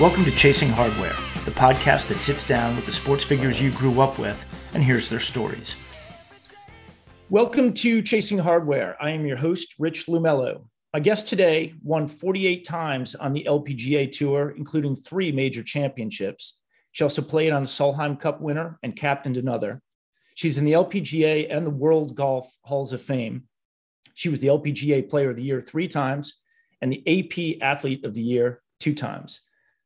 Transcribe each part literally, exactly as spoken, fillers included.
Welcome to Chasing Hardware, the podcast that sits down with the sports figures you grew up with and hears their stories. Welcome to Chasing Hardware. I am your host, Rich Lumello. My guest today won forty-eight times on the L P G A Tour, including three major championships. She also played on a Solheim Cup winner and captained another. She's in the L P G A and the World Golf Halls of Fame. She was the L P G A Player of the Year three times and the A P Athlete of the Year two times.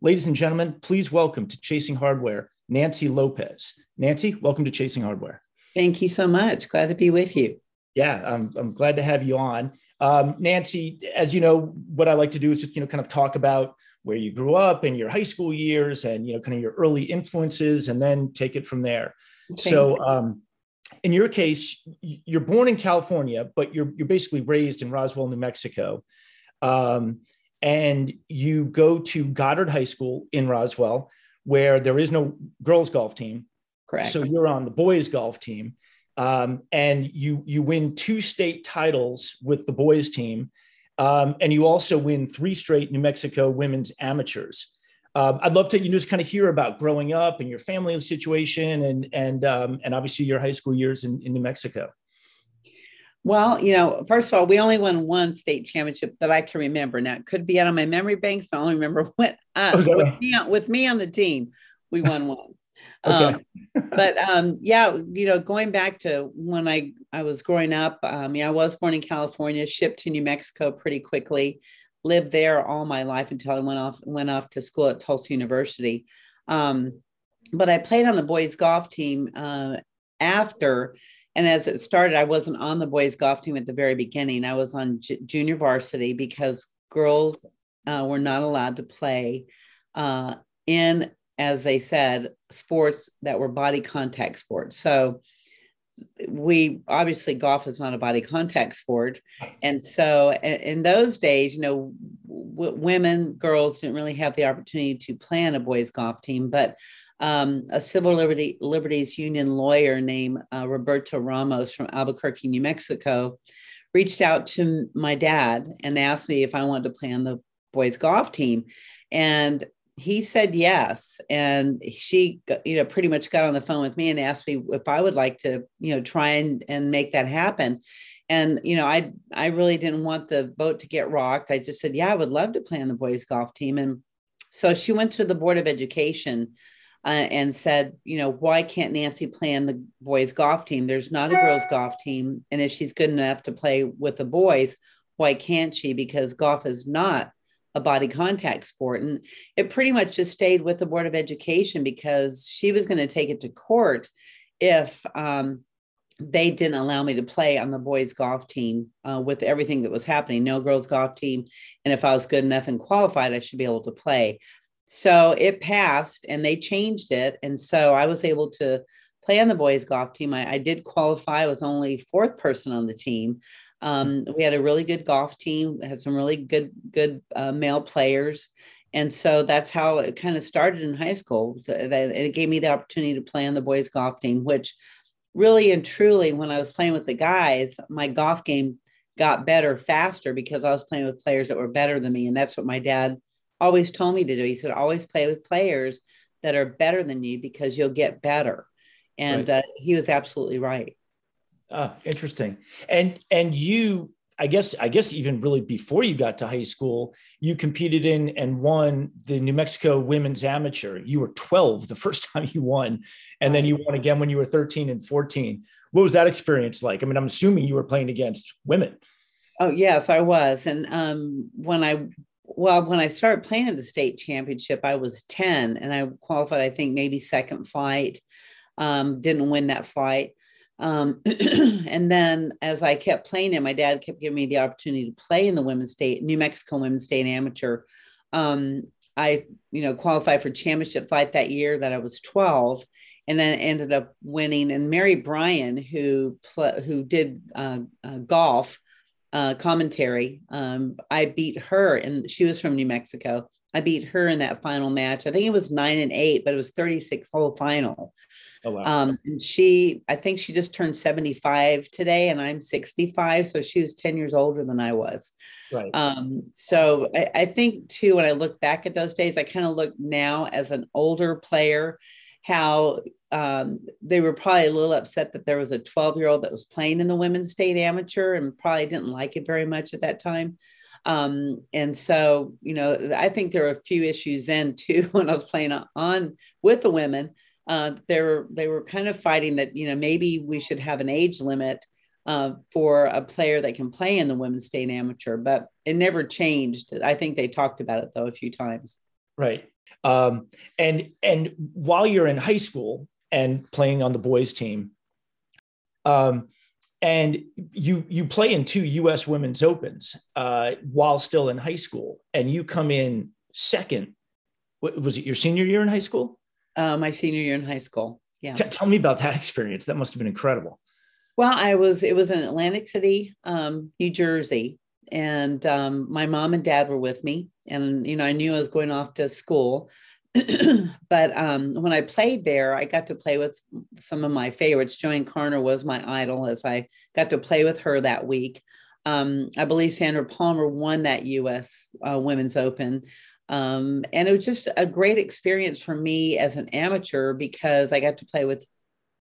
Ladies and gentlemen, please welcome to Chasing Hardware, Nancy Lopez. Nancy, welcome to Chasing Hardware. Thank you so much. Glad to be with you. Yeah, I'm, I'm glad to have you on. Um, Nancy, as you know, what I like to do is just, you know, kind of talk about where you grew up and your high school years and, you know, kind of your early influences and then take it from there. Okay. So um, in your case, you're born in California, but you're, you're basically raised in Roswell, New Mexico. Um, And you go to Goddard High School in Roswell, where there is no girls' golf team. Correct. So you're on the boys' golf team. Um, and you you win two state titles with the boys' team. Um, and you also win three straight New Mexico women's amateurs. Um, I'd love to you know, just kind of hear about growing up and your family situation and, and, um, and obviously your high school years in, in New Mexico. Well, you know, first of all, we only won one state championship that I can remember. Now, it could be out of my memory banks, but I only remember when uh, oh, with, me on, with me on the team, we won one. Okay. um, but um, yeah, you know, going back to when I, I was growing up, um, yeah, I was born in California, shipped to New Mexico pretty quickly, lived there all my life until I went off went off to school at Tulsa University. Um, but I played on the boys' golf team uh, after. And as it started, I wasn't on the boys' golf team at the very beginning. I was on j- junior varsity because girls uh, were not allowed to play uh, in, as they said, sports that were body contact sports. So we obviously golf is not a body contact sport. And so in, in those days, you know, w- women, girls didn't really have the opportunity to play on a boys' golf team, but Um, a civil liberty, liberties union lawyer named uh, Roberto Ramos from Albuquerque, New Mexico, reached out to my dad and asked me if I wanted to play on the boys' golf team. And he said yes. And she, you know, pretty much got on the phone with me and asked me if I would like to, you know, try and, and make that happen. And, you know, I, I really didn't want the boat to get rocked. I just said, yeah, I would love to play on the boys' golf team. And so she went to the Board of Education Uh, and said, you know, why can't Nancy play on the boys' golf team? There's not a girls' golf team. And if she's good enough to play with the boys, why can't she? Because golf is not a body contact sport. And it pretty much just stayed with the Board of Education because she was going to take it to court if um, they didn't allow me to play on the boys' golf team uh, with everything that was happening, no girls' golf team. And if I was good enough and qualified, I should be able to play. So it passed and they changed it. And so I was able to play on the boys' golf team. I, I did qualify. I was only fourth person on the team. Um, we had a really good golf team, had some really good, good uh, male players. And so that's how it kind of started in high school. It gave me the opportunity to play on the boys' golf team, which really and truly, when I was playing with the guys, my golf game got better faster because I was playing with players that were better than me. And that's what my dad always told me to do. He said, always play with players that are better than you because you'll get better. And right. uh, he was absolutely right. Oh, interesting. And, and you, I guess, I guess even really before you got to high school, you competed in and won the New Mexico Women's Amateur. You were twelve the first time you won, and then you won again when you were thirteen and fourteen. What was that experience like? I mean, I'm assuming you were playing against women. Oh, yes, I was. And um, when I, well, when I started playing at the state championship, I was ten and I qualified, I think maybe second flight, um, didn't win that flight. Um, and then as I kept playing it, my dad kept giving me the opportunity to play in the women's state, New Mexico women's state amateur. Um, I, you know, qualified for championship flight that year that I was twelve, and then ended up winning. And Mary Bryan, who, pl- who did, uh, uh golf, uh, commentary, um, I beat her, and she was from New Mexico. I beat her in that final match. I think it was nine and eight, but it was thirty-six hole final. Oh, wow. Um, and she, I think she just turned seventy-five today, and I'm sixty-five. So she was ten years older than I was. Right. Um, so I, I think too, when I look back at those days, I kind of look now as an older player, how um, they were probably a little upset that there was a twelve year old that was playing in the women's state amateur and probably didn't like it very much at that time. Um, and so, you know, I think there were a few issues then too, when I was playing on with the women, uh, they were, they were kind of fighting that, you know, maybe we should have an age limit, uh, for a player that can play in the women's state amateur, but it never changed. I think they talked about it though, a few times. Right. Um, and, and while you're in high school and playing on the boys team, um, and you you play in two U S Women's Opens uh, while still in high school, and you come in second. What, was it your senior year in high school? Uh, my senior year in high school. Yeah. T- tell me about that experience. That must have been incredible. Well, I was. It was in Atlantic City, um, New Jersey, and um, my mom and dad were with me, and you know I knew I was going off to school. But um, when I played there, I got to play with some of my favorites. Joanne Carner was my idol as I got to play with her that week. Um, I believe Sandra Palmer won that U S uh, Women's Open. Um, and it was just a great experience for me as an amateur because I got to play with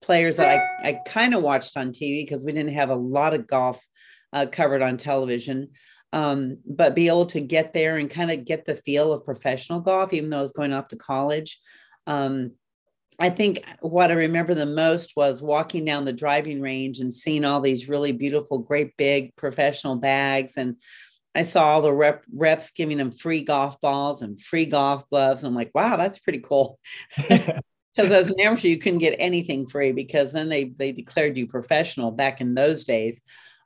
players that I, I kind of watched on T V because we didn't have a lot of golf uh, covered on television. Um, but be able to get there and kind of get the feel of professional golf, even though I was going off to college. Um, I think what I remember the most was walking down the driving range and seeing all these really beautiful, great big professional bags. And I saw all the rep, reps giving them free golf balls and free golf gloves. And I'm like, wow, that's pretty cool. Because as an amateur, you couldn't get anything free because then they they declared you professional back in those days.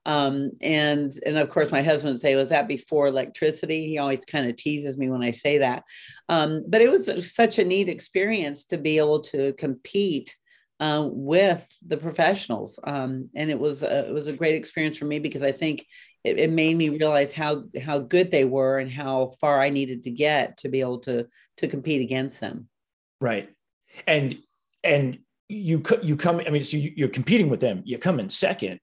Um, and, and of course my husband would say, was that before electricity? He always kind of teases me when I say that. Um, but it was such a neat experience to be able to compete, uh, with the professionals. Um, and it was, a, it was a great experience for me because I think it, it made me realize how, how good they were and how far I needed to get to be able to, to compete against them. Right. And, and you you come, I mean, so you're competing with them, you come in second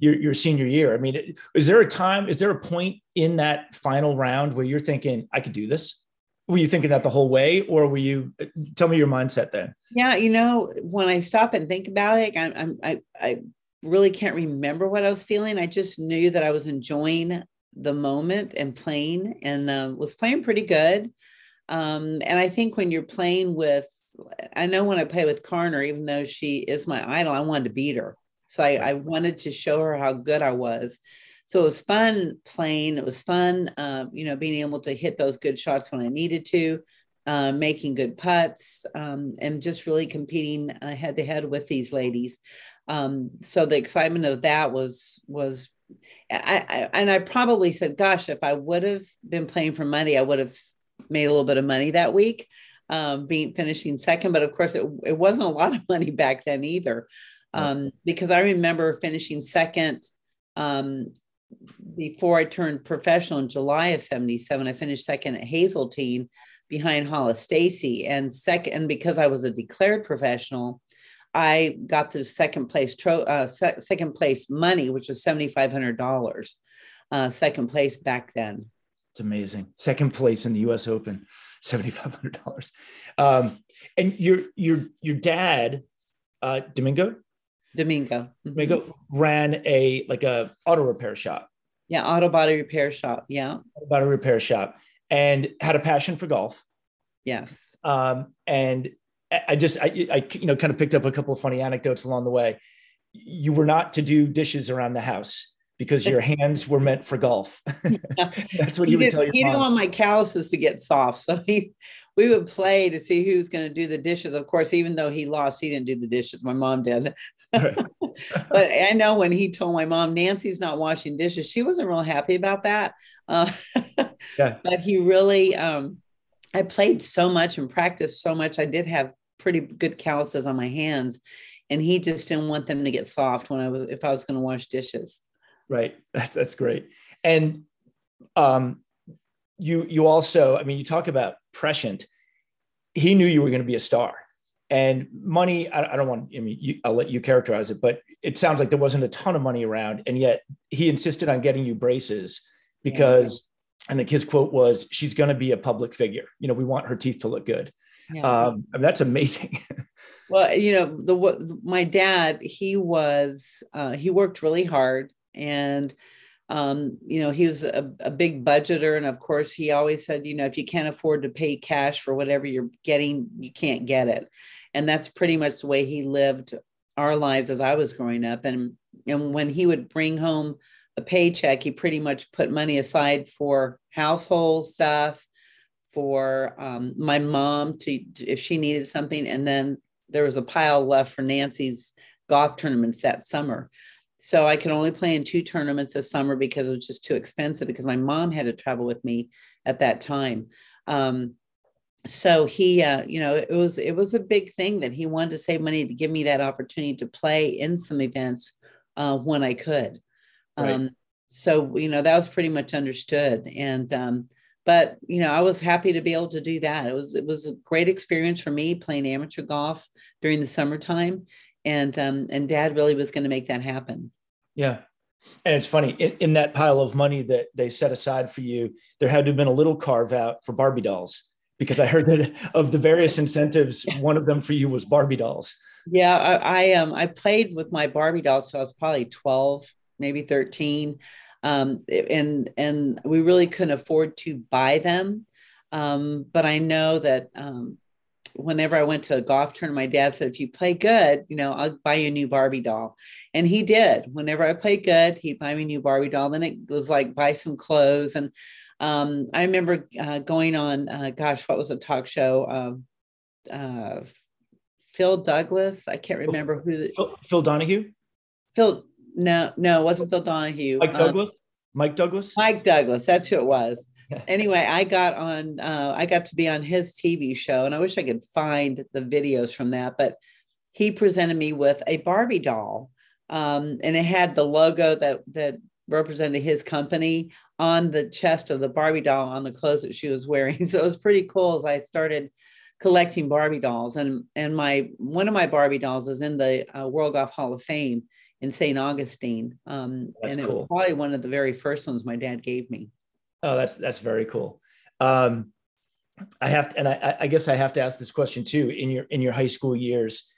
your, your senior year. I mean, is there a time, is there a point in that final round where you're thinking, I could do this? Were you thinking that the whole way or were you, tell me your mindset then. Yeah. You know, when I stop and think about it, I, I'm, I, I really can't remember what I was feeling. I just knew that I was enjoying the moment and playing and uh, was playing pretty good. Um, and I think when you're playing with, I know when I play with Carner, even though she is my idol, I wanted to beat her. So I, I wanted to show her how good I was. So it was fun playing. It was fun, uh, you know, being able to hit those good shots when I needed to, uh, making good putts, um, and just really competing uh, head to head with these ladies. Um, so the excitement of that was, was I, I, and I probably said, gosh, if I would have been playing for money, I would have made a little bit of money that week. Um, being finishing second, but of course it, it wasn't a lot of money back then either. Um, right. Because I remember finishing second um, before I turned professional in July of seventy-seven, I finished second at Hazeltine behind Hollis Stacy. And second, and because I was a declared professional, I got the second place tro- uh, se- second place money, which was seven thousand five hundred dollars, uh, second place back then. It's amazing. Second place in the U S Open, seven thousand five hundred dollars. Um, and your your your dad, uh, Domingo? Domingo. Domingo ran a like a auto repair shop. Yeah, auto body repair shop. Yeah. Auto body repair shop, and had a passion for golf. Yes. Um, and I just, I, I, you know, kind of picked up a couple of funny anecdotes along the way. You were not to do dishes around the house because your hands were meant for golf. That's what you would tell your mom. He didn't want my calluses to get soft. So he, we would play to see who's going to do the dishes. Of course, even though he lost, he didn't do the dishes. My mom did. Right. But I know when he told my mom, Nancy's not washing dishes, she wasn't real happy about that. Uh, yeah. But he really, um, I played so much and practiced so much. I did have pretty good calluses on my hands, and he just didn't want them to get soft when I was, if I was going to wash dishes. Right. That's, that's great. And, um, you, you also, I mean, you talk about prescient. He knew you were going to be a star, and money. I, I don't want, I mean, you, I'll let you characterize it, but it sounds like there wasn't a ton of money around, and yet he insisted on getting you braces because, yeah. I think his quote was, she's going to be a public figure. You know, we want her teeth to look good. Yeah. Um, I mean, that's amazing. Well, you know, the, my dad, he was, uh, he worked really hard, and, um, you know, he was a, a big budgeter. And of course he always said, you know, if you can't afford to pay cash for whatever you're getting, you can't get it. And that's pretty much the way he lived our lives as I was growing up. And, and when he would bring home a paycheck, he pretty much put money aside for household stuff, for um, my mom to, to, if she needed something. And then there was a pile left for Nancy's golf tournaments that summer. So I could only play in two tournaments a summer because it was just too expensive, because my mom had to travel with me at that time. Um, so he, uh, you know, it was, it was a big thing that he wanted to save money to give me that opportunity to play in some events uh, when I could. Right. Um, so, you know, that was pretty much understood. And, um, But, you know, I was happy to be able to do that. It was it was a great experience for me playing amateur golf during the summertime. And um, and dad really was going to make that happen. Yeah. And it's funny, in, in that pile of money that they set aside for you, there had to have been a little carve out for Barbie dolls, because I heard that of the various incentives, one of them for you was Barbie dolls. Yeah, I, I, um, I played with my Barbie dolls. So I was probably twelve, maybe thirteen. Um, and, and we really couldn't afford to buy them. Um, but I know that, um, whenever I went to a golf tournament, my dad said, if you play good, you know, I'll buy you a new Barbie doll. And he did. Whenever I played good, he'd buy me a new Barbie doll. Then it was like, buy some clothes. And, um, I remember, uh, going on, uh, gosh, what was a talk show? Uh, uh, Phil Douglas. I can't remember who. The, Phil, Phil Donahue. Phil No, no, it wasn't Phil Donahue. Mike Douglas? Um, Mike Douglas? Mike Douglas. That's who it was. Anyway, I got on, uh, I got to be on his T V show, and I wish I could find the videos from that, but he presented me with a Barbie doll. Um, and it had the logo that, that represented his company on the chest of the Barbie doll, on the clothes that she was wearing. So it was pretty cool as I started collecting Barbie dolls. And, and my, one of my Barbie dolls is in the uh, World Golf Hall of Fame in Saint Augustine. Um, and it cool. was probably one of the very first ones my dad gave me. Oh, that's, that's very cool. Um, I have to, and I, I guess I have to ask this question too. In your, in your high school years,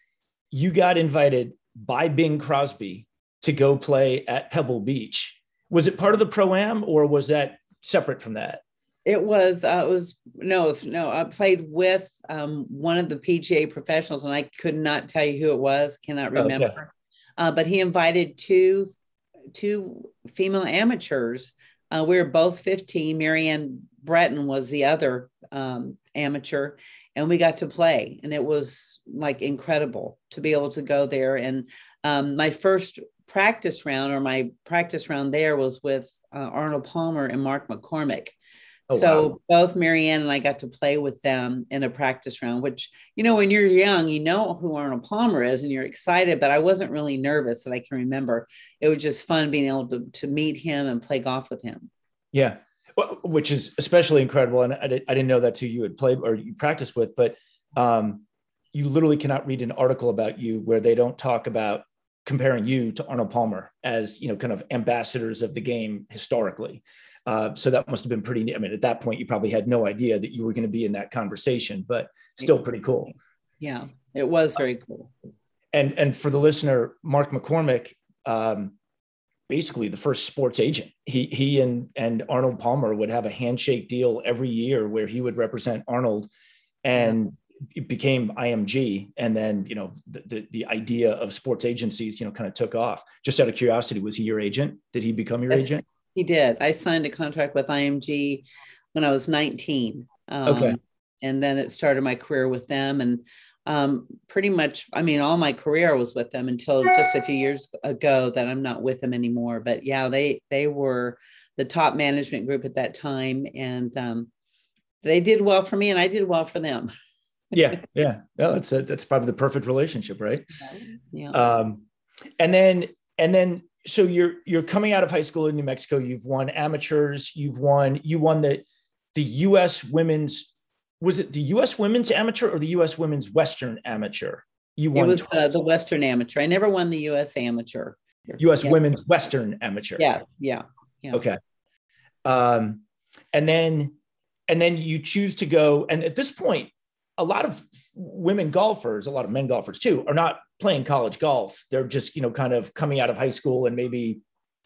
you got invited by Bing Crosby to go play at Pebble Beach. Was it part of the pro-am, or was that separate from that? It was, uh, it was, no, it was, no, I played with, um, one of the P G A professionals, and I could not tell you who it was. Cannot remember. Okay. Uh, but he invited two, two female amateurs. Uh, we were both fifteen. Marianne Breton was the other um, amateur, and we got to play. And it was like incredible to be able to go there. And um, my first practice round, or my practice round there, was with uh, Arnold Palmer and Mark McCormack. Oh, so wow. Both Marianne and I got to play with them in a practice round, which, you know, when you're young, you know who Arnold Palmer is and you're excited, but I wasn't really nervous that I can remember. It was just fun being able to, to meet him and play golf with him. Yeah. which is especially incredible. And I, I didn't know that's who you had played or you practiced with, but um, you literally cannot read an article about you where they don't talk about comparing you to Arnold Palmer as, you know, kind of ambassadors of the game historically. Uh, so that must've been pretty, I mean, at that point, you probably had no idea that you were going to be in that conversation, but still pretty cool. Yeah, it was very cool. Uh, and, and for the listener, Mark McCormack, um, basically the first sports agent, he, he and, and Arnold Palmer would have a handshake deal every year where he would represent Arnold, and yeah. it became I M G. And then, you know, the, the, the idea of sports agencies, you know, kind of took off. Just out of curiosity, was he your agent? Did he become your That's, agent? He did. I signed a contract with I M G when I was nineteen. Um, okay. And then it started my career with them. And um, pretty much, I mean, all my career was with them until just a few years ago that I'm not with them anymore. But yeah, they, they were the top management group at that time. And um, they did well for me and I did well for them. Yeah. Yeah. No, that's, a, that's probably the perfect relationship, right? Yeah. Um, and then, and then, so you're, you're coming out of high school in New Mexico. You've won amateurs. You've won, you won the, the U S women's, was it the U S women's amateur or the U S women's Western amateur? You won. It was uh, the Western amateur. I never won the U S amateur. U S yeah. women's Western amateur. Yes. Yeah. Yeah. Okay. Um, and then, and then you choose to go. And at this point, a lot of women golfers, a lot of men golfers too, are not playing college golf. They're just, you know, kind of coming out of high school and maybe,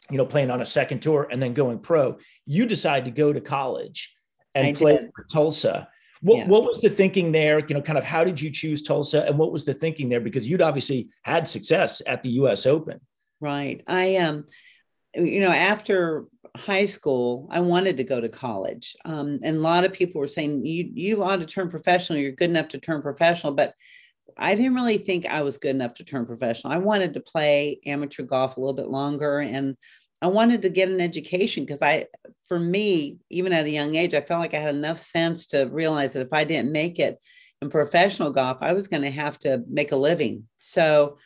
you know, playing on a second tour and then going pro. You decide to go to college and I play did. for Tulsa. What, yeah. what was the thinking there? You know, kind of how did you choose Tulsa and what was the thinking there? Because you'd obviously had success at the U S Open. Right. I, um, you know, after high school, I wanted to go to college. Um, and a lot of people were saying, you, you ought to turn professional. You're good enough to turn professional. But I didn't really think I was good enough to turn professional. I wanted to play amateur golf a little bit longer. And I wanted to get an education because I, for me, even at a young age, I felt like I had enough sense to realize that if I didn't make it in professional golf, I was going to have to make a living. So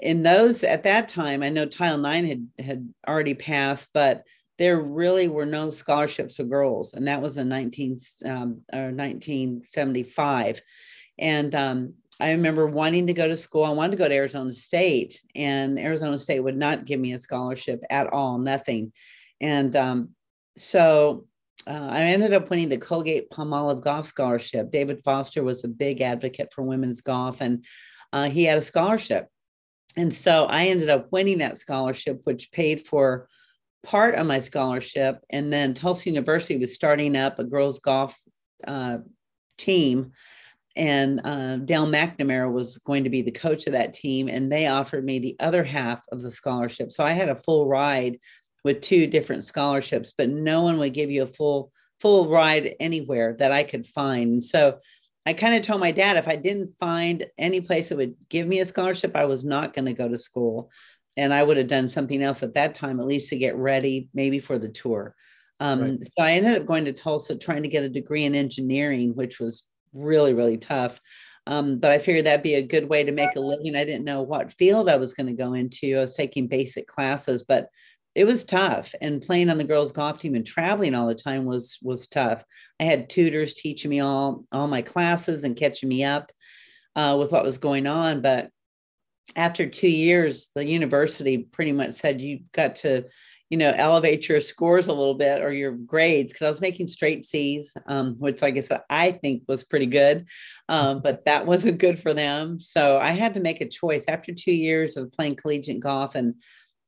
in those, at that time, I know Title nine had, had already passed, but there really were no scholarships for girls. And that was in nineteen, um, or nineteen seventy-five. And um, I remember wanting to go to school. I wanted to go to Arizona State, and Arizona State would not give me a scholarship at all, nothing. And um, so uh, I ended up winning the Colgate-Palmolive Golf Scholarship. David Foster was a big advocate for women's golf, and uh, he had a scholarship. And so I ended up winning that scholarship, which paid for part of my scholarship. And then Tulsa University was starting up a girls' golf uh, team. And uh, Dale McNamara was going to be the coach of that team. And they offered me the other half of the scholarship. So I had a full ride with two different scholarships, but no one would give you a full, full ride anywhere that I could find. And so I kind of told my dad, if I didn't find any place that would give me a scholarship, I was not going to go to school. And I would have done something else at that time, at least to get ready, maybe for the tour. Um, right. So I ended up going to Tulsa, trying to get a degree in engineering, which was really, really tough. Um, but I figured that'd be a good way to make a living. I didn't know what field I was going to go into. I was taking basic classes, but it was tough. And playing on the girls' golf team and traveling all the time was, was tough. I had tutors teaching me all, all my classes and catching me up uh, with what was going on. But after two years, the university pretty much said, you got to, you know, elevate your scores a little bit or your grades. Cause I was making straight C's, um, which like I said, I think was pretty good. Um, but that wasn't good for them. So I had to make a choice after two years of playing collegiate golf and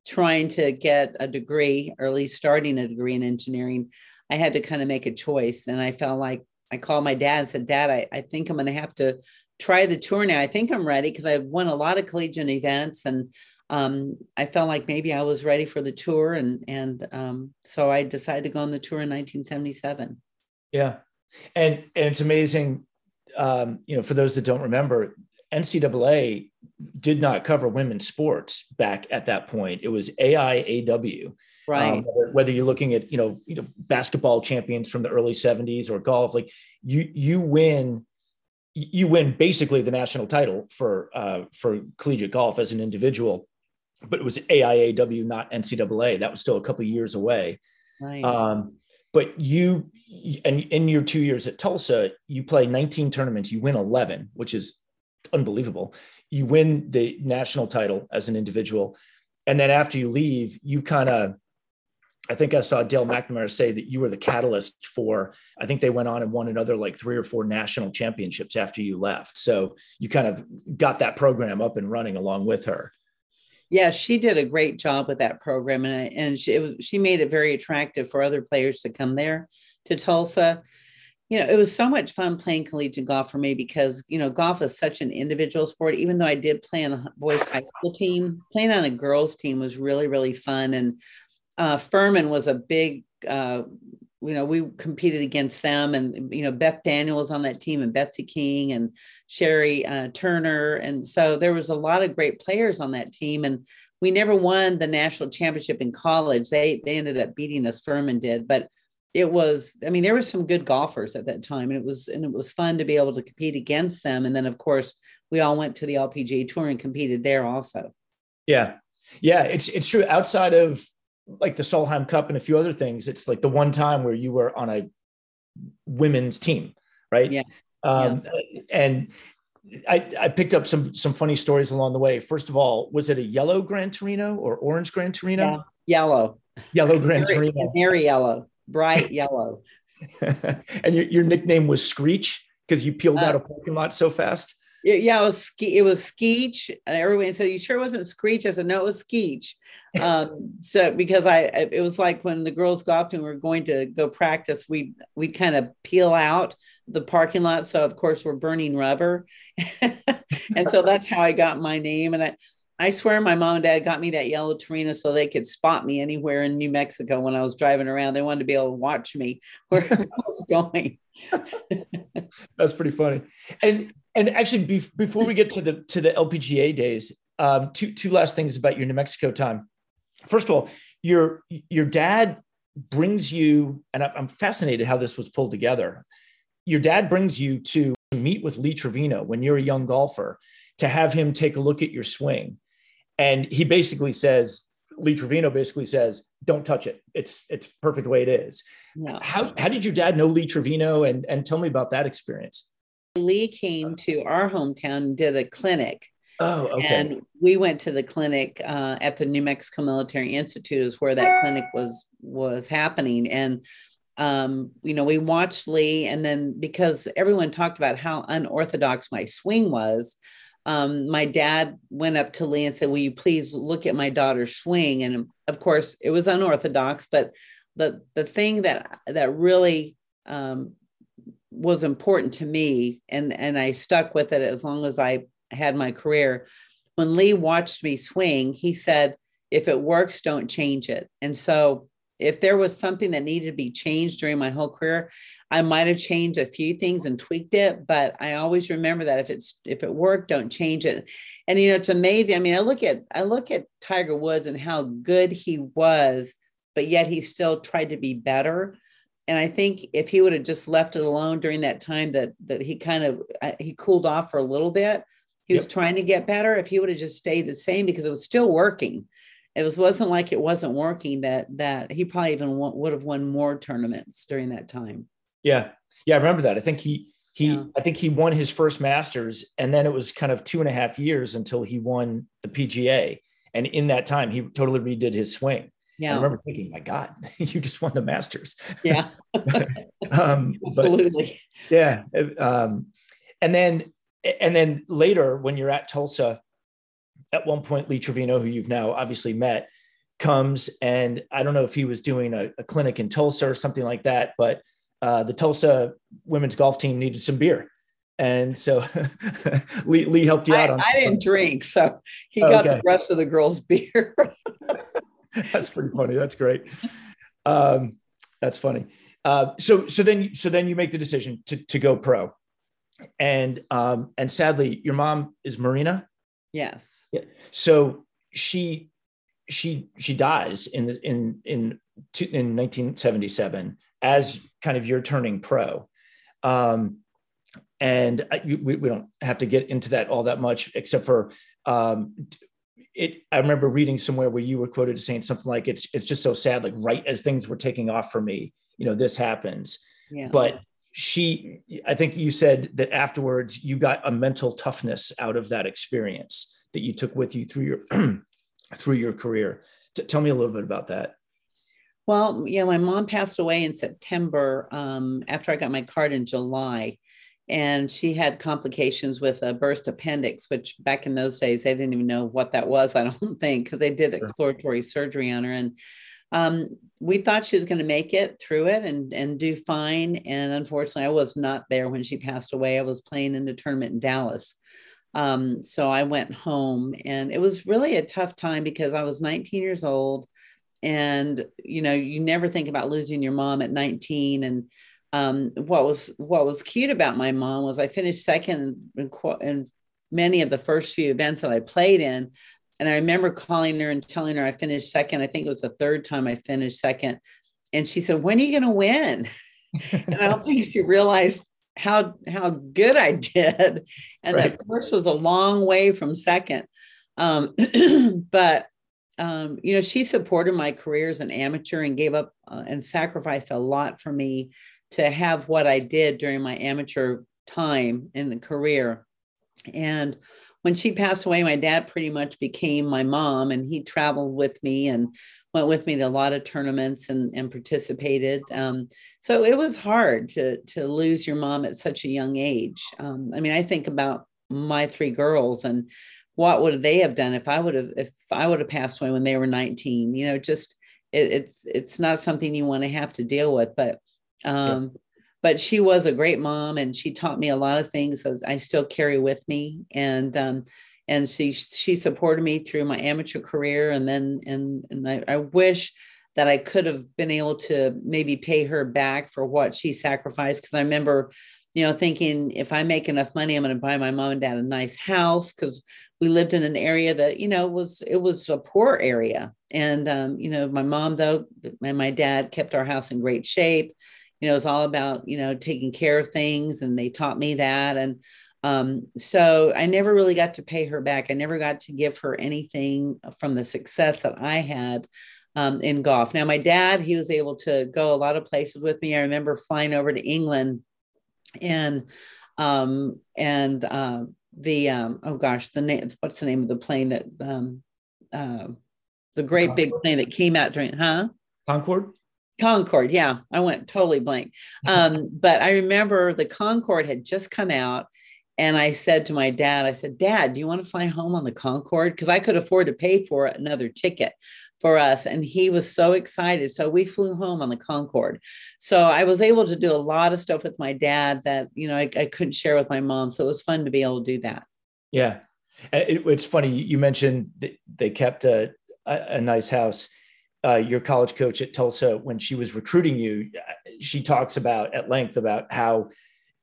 trying to get a degree, or at least starting a degree in engineering. I had to kind of make a choice. And I felt like I called my dad and said, Dad, I, I think I'm going to have to try the tour now. I think I'm ready. Cause I've won a lot of collegiate events, and Um, I felt like maybe I was ready for the tour. And, and, um, so I decided to go on the tour in nineteen seventy-seven. Yeah. And, and it's amazing. Um, you know, for those that don't remember, N C double A did not cover women's sports back at that point. It was A I A W, right? Um, whether you're looking at, you know, you know, basketball champions from the early seventies or golf, like you, you win you win basically the national title for, uh, for collegiate golf as an individual. But it was A I A W, not N C double A. That was still a couple of years away. Right. Um, But you, and in your two years at Tulsa, you play nineteen tournaments, you win eleven, which is unbelievable. You win the national title as an individual. And then after you leave, you kind of, I think I saw Dale McNamara say that you were the catalyst for, I think they went on and won another like three or four national championships after you left. So you kind of got that program up and running along with her. Yeah, she did a great job with that program. And, and she, it was, she made it very attractive for other players to come there to Tulsa. You know, it was so much fun playing collegiate golf for me because, you know, golf is such an individual sport. Even though I did play on the boys' high school team, playing on a girls' team was really, really fun. And uh, Furman was a big, uh, you know, we competed against them. And, you know, Beth Daniel was on that team, and Betsy King and Sherry uh, Turner. And so there was a lot of great players on that team. And we never won the national championship in college. They, they ended up beating us, Furman did. But it was, I mean, there were some good golfers at that time, and it was, and it was fun to be able to compete against them. And then of course we all went to the L P G A tour and competed there also. Yeah. Yeah. It's, it's true. Outside of like the Solheim Cup and a few other things, it's like the one time where you were on a women's team. Right. Yeah. Um, yeah. And I, I picked up some, some funny stories along the way. First of all, was it a yellow Grand Torino or orange Grand Torino? Yeah. Yellow, yellow Grand very, Torino. Very yellow. Bright yellow. And your, your nickname was Screech because you peeled uh, out a parking lot so fast. Yeah, it was ske- it was Skeech. Everyone said, "You sure wasn't Screech?" I said, "No, it was Skeech." Um, so because I, it was like when the girls golfed and we were going to go practice, we we kind of peel out the parking lot. So of course we're burning rubber, and so that's how I got my name. And I. I swear my mom and dad got me that yellow Torino so they could spot me anywhere in New Mexico when I was driving around. They wanted to be able to watch me where I was going. That's pretty funny. And and actually, be- before we get to the to the L P G A days, um, two two last things about your New Mexico time. First of all, your your dad brings you, and I'm fascinated how this was pulled together. Your dad brings you to meet with Lee Trevino when you're a young golfer, to have him take a look at your swing. And he basically says, Lee Trevino basically says, don't touch it. It's it's perfect the way it is. No. How how did your dad know Lee Trevino? And, and tell me about that experience. Lee came to our hometown and did a clinic. Oh, okay. And we went to the clinic uh, at the New Mexico Military Institute is where that clinic was, was happening. And Um, you know, we watched Lee, and then because everyone talked about how unorthodox my swing was, um, my dad went up to Lee and said, "Will you please look at my daughter's swing?" And of course, it was unorthodox, but the the thing that that really um, was important to me, and and I stuck with it as long as I had my career. When Lee watched me swing, he said, "If it works, don't change it." And so, if there was something that needed to be changed during my whole career, I might have changed a few things and tweaked it, but I always remember that if it's if it worked, don't change it. And you know, it's amazing. I mean, I look at I look at Tiger Woods and how good he was, but yet he still tried to be better. And I think if he would have just left it alone during that time that that he kind of he cooled off for a little bit, he was yep. trying to get better. If he would have just stayed the same, because it was still working. It was, wasn't like it wasn't working that, that he probably even w- would have won more tournaments during that time. Yeah. Yeah. I remember that. I think he, he, yeah. I think he won his first Masters, and then it was kind of two and a half years until he won the P G A. And in that time, he totally redid his swing. Yeah. I remember thinking, my God, you just won the Masters. Yeah. um, Absolutely. But, yeah. Um, and then, and then later when you're at Tulsa, at one point, Lee Trevino, who you've now obviously met, comes, and I don't know if he was doing a, a clinic in Tulsa or something like that, but uh, the Tulsa women's golf team needed some beer. And so Lee, Lee helped you out. I, on I that. didn't drink, so he oh, got okay. the rest of the girls' beer. That's pretty funny. That's great. Um, that's funny. Uh, so so then so then you make the decision to, to go pro. And um, and sadly, your mom is Marina. Yes. Yeah. So she, she, she dies in the, in, in, in nineteen seventy-seven as kind of you're turning pro. Um, and I, we, we don't have to get into that all that much, except for um, it, I remember reading somewhere where you were quoted as saying something like, it's, it's just so sad. Like right as things were taking off for me you know, this happens. Yeah. But she, I think you said that afterwards you got a mental toughness out of that experience that you took with you through your, through your career. T- tell me a little bit about that. Well, yeah, my mom passed away in September um, after I got my card in July, and she had complications with a burst appendix, which back in those days, they didn't even know what that was, I don't think, because they did exploratory surgery on her. And um, we thought she was going to make it through it and, and do fine. And unfortunately, I was not there when she passed away. I was playing in a tournament in Dallas. Um, so I went home, and it was really a tough time because I was nineteen years old. And, you know, you never think about losing your mom at nineteen. And um, what was what was cute about my mom was I finished second in, in many of the first few events that I played in. And I remember calling her and telling her I finished second. I think it was the third time I finished second. And she said, "When are you going to win?" And I don't think she realized how how good I did. And right. That first was a long way from second. Um, but Um, you know, she supported my career as an amateur and gave up uh, and sacrificed a lot for me to have what I did during my amateur time in the career. And when she passed away, my dad pretty much became my mom, and he traveled with me and went with me to a lot of tournaments and, and participated. Um, so it was hard to, to lose your mom at such a young age. Um, I mean, I think about my three girls and what would they have done if I would have, if I would have passed away when they were nineteen, you know, just, it, it's, it's not something you want to have to deal with, but, um, yeah. But she was a great mom, and she taught me a lot of things that I still carry with me. And, um, and she, she supported me through my amateur career. And then, and, and I, I wish that I could have been able to maybe pay her back for what she sacrificed. Cause I remember, you know, thinking if I make enough money, I'm going to buy my mom and dad a nice house. Cause we lived in an area that, you know, was, it was a poor area. And, um, you know, my mom though, and my dad kept our house in great shape. You know, it was all about, you know, taking care of things. And they taught me that. And, um, so I never really got to pay her back. I never got to give her anything from the success that I had, um, in golf. Now my dad, he was able to go a lot of places with me. I remember flying over to England and, um, and, um, the, um, oh gosh, the name, what's the name of the plane that, um, uh, the great Concorde. Big plane that came out during, huh? Concorde? Concorde. Yeah. I went totally blank. Um, but I remember the Concorde had just come out, and I said to my dad, I said, "Dad, do you want to fly home on the Concorde?" Cause I could afford to pay for another ticket for us. And he was so excited. So we flew home on the Concorde. So I was able to do a lot of stuff with my dad that, you know, I, I couldn't share with my mom. So it was fun to be able to do that. Yeah. It, it's funny. You mentioned that they kept a, a, a nice house. Uh, your college coach at Tulsa, when she was recruiting you, she talks about at length about how,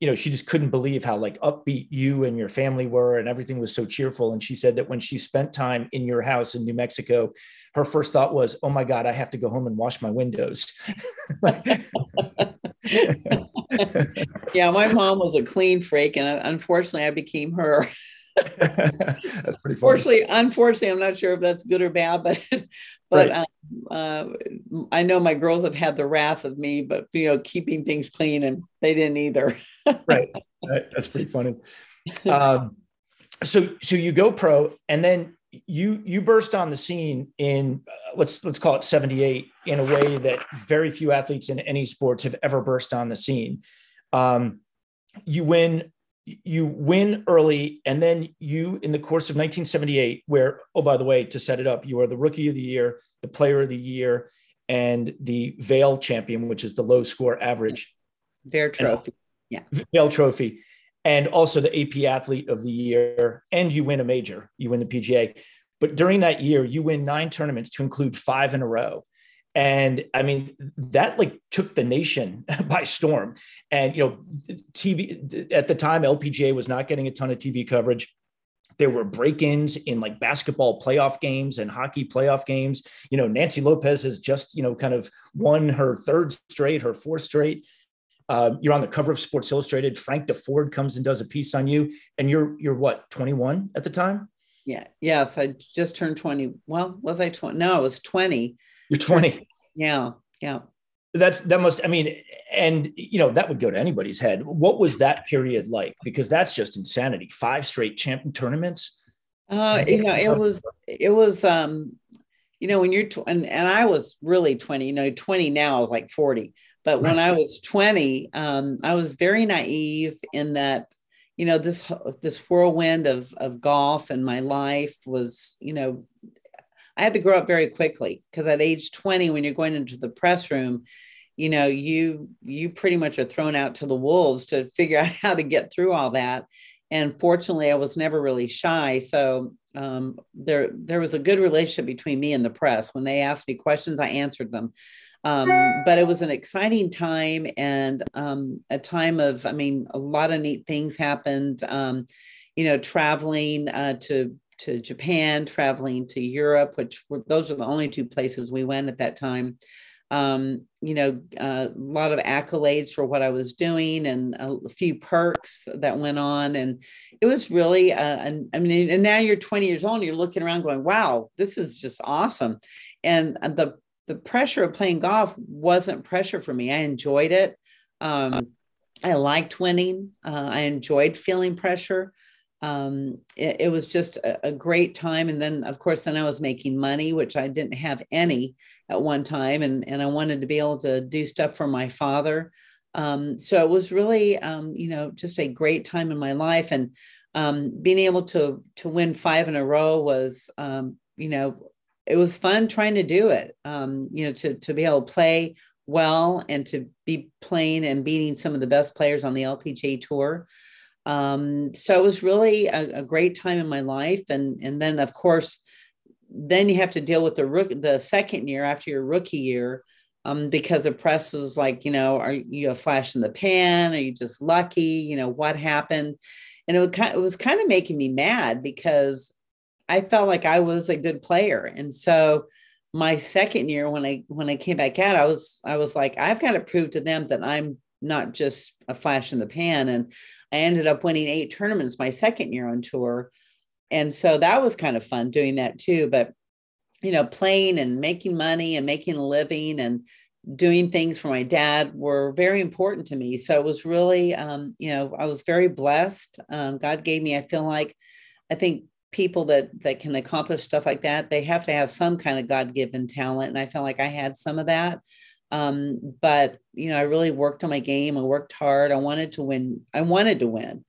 you know, she just couldn't believe how like upbeat you and your family were, and everything was so cheerful. And she said that when she spent time in your house in New Mexico, her first thought was, "Oh my God, I have to go home and wash my windows." Yeah, my mom was a clean freak, and unfortunately, I became her. That's pretty funny. Unfortunately, unfortunately, I'm not sure if that's good or bad, but but right. um, uh, I know my girls have had the wrath of me, but you know, keeping things clean, and they didn't either. Right, that's pretty funny. Um, so so you go pro, and then you you burst on the scene in uh, let's let's call it seventy-eight in a way that very few athletes in any sports have ever burst on the scene. Um, you win. You win early, and then you, in the course of nineteen seventy-eight, where, oh, by the way, to set it up, you are the Rookie of the Year, the Player of the Year, and the Vail Champion, which is the low score average. Vail Trophy. Yeah. Vail Trophy. And also the A P Athlete of the Year, and you win a major. You win the P G A. But during that year, you win nine tournaments to include five in a row. And I mean, that like took the nation by storm. And, you know, T V at the time, L P G A was not getting a ton of T V coverage. There were break-ins in like basketball playoff games and hockey playoff games. You know, Nancy Lopez has just, you know, kind of won her third straight, her fourth straight. Uh, you're on the cover of Sports Illustrated. Frank DeFord comes and does a piece on you. And you're, you're what, twenty-one at the time? Yeah. Yes. I just turned twenty. Well, was I twenty? No, I was twenty. You're twenty. Yeah. Yeah. That's that must, I mean, and, you know, that would go to anybody's head. What was that period like? Because that's just insanity. Five straight champion tournaments. Uh, you know, it was, it was, um, you know, when you're, tw- and, and I was really twenty, you know, twenty now is like forty. But when I was twenty, um, I was very naive in that, you know, this, this whirlwind of, of golf and my life was, you know, I had to grow up very quickly, because at age twenty, when you're going into the press room, you know, you, you pretty much are thrown out to the wolves to figure out how to get through all that. And fortunately, I was never really shy. So um, there, there was a good relationship between me and the press. When they asked me questions, I answered them. Um, but it was an exciting time, and um, a time of, I mean, a lot of neat things happened, um, you know, traveling uh, to to Japan, traveling to Europe, which were, those are the only two places we went at that time. Um, you know, a lot of accolades for what I was doing, and a few perks that went on. And it was really, uh, I mean, and now you're twenty years old and you're looking around going, wow, this is just awesome. And the, the pressure of playing golf wasn't pressure for me. I enjoyed it. Um, I liked winning. Uh, I enjoyed feeling pressure. Um, it, it was just a, a great time. And then, of course, then I was making money, which I didn't have any at one time. And, and I wanted to be able to do stuff for my father. Um, so it was really, um, you know, just a great time in my life. And um, being able to to win five in a row was, um, you know, it was fun trying to do it, um, you know, to to be able to play well and to be playing and beating some of the best players on the L P G A tour. Um, so it was really a, a great time in my life. And, and then of course, then you have to deal with the rook, the second year after your rookie year, um, because the press was like, you know, are you a flash in the pan? Are you just lucky? You know, what happened? And it was kind of, it was kind of making me mad, because I felt like I was a good player. And so my second year, when I, when I came back out, I was, I was like, I've got to prove to them that I'm not just a flash in the pan. And I ended up winning eight tournaments my second year on tour. And so that was kind of fun doing that too. But, you know, playing and making money and making a living and doing things for my dad were very important to me. So it was really, um, you know, I was very blessed. Um, God gave me, I feel like, I think people that, that can accomplish stuff like that, they have to have some kind of God-given talent. And I felt like I had some of that. Um, but, you know, I really worked on my game. I worked hard. I wanted to win. I wanted to win.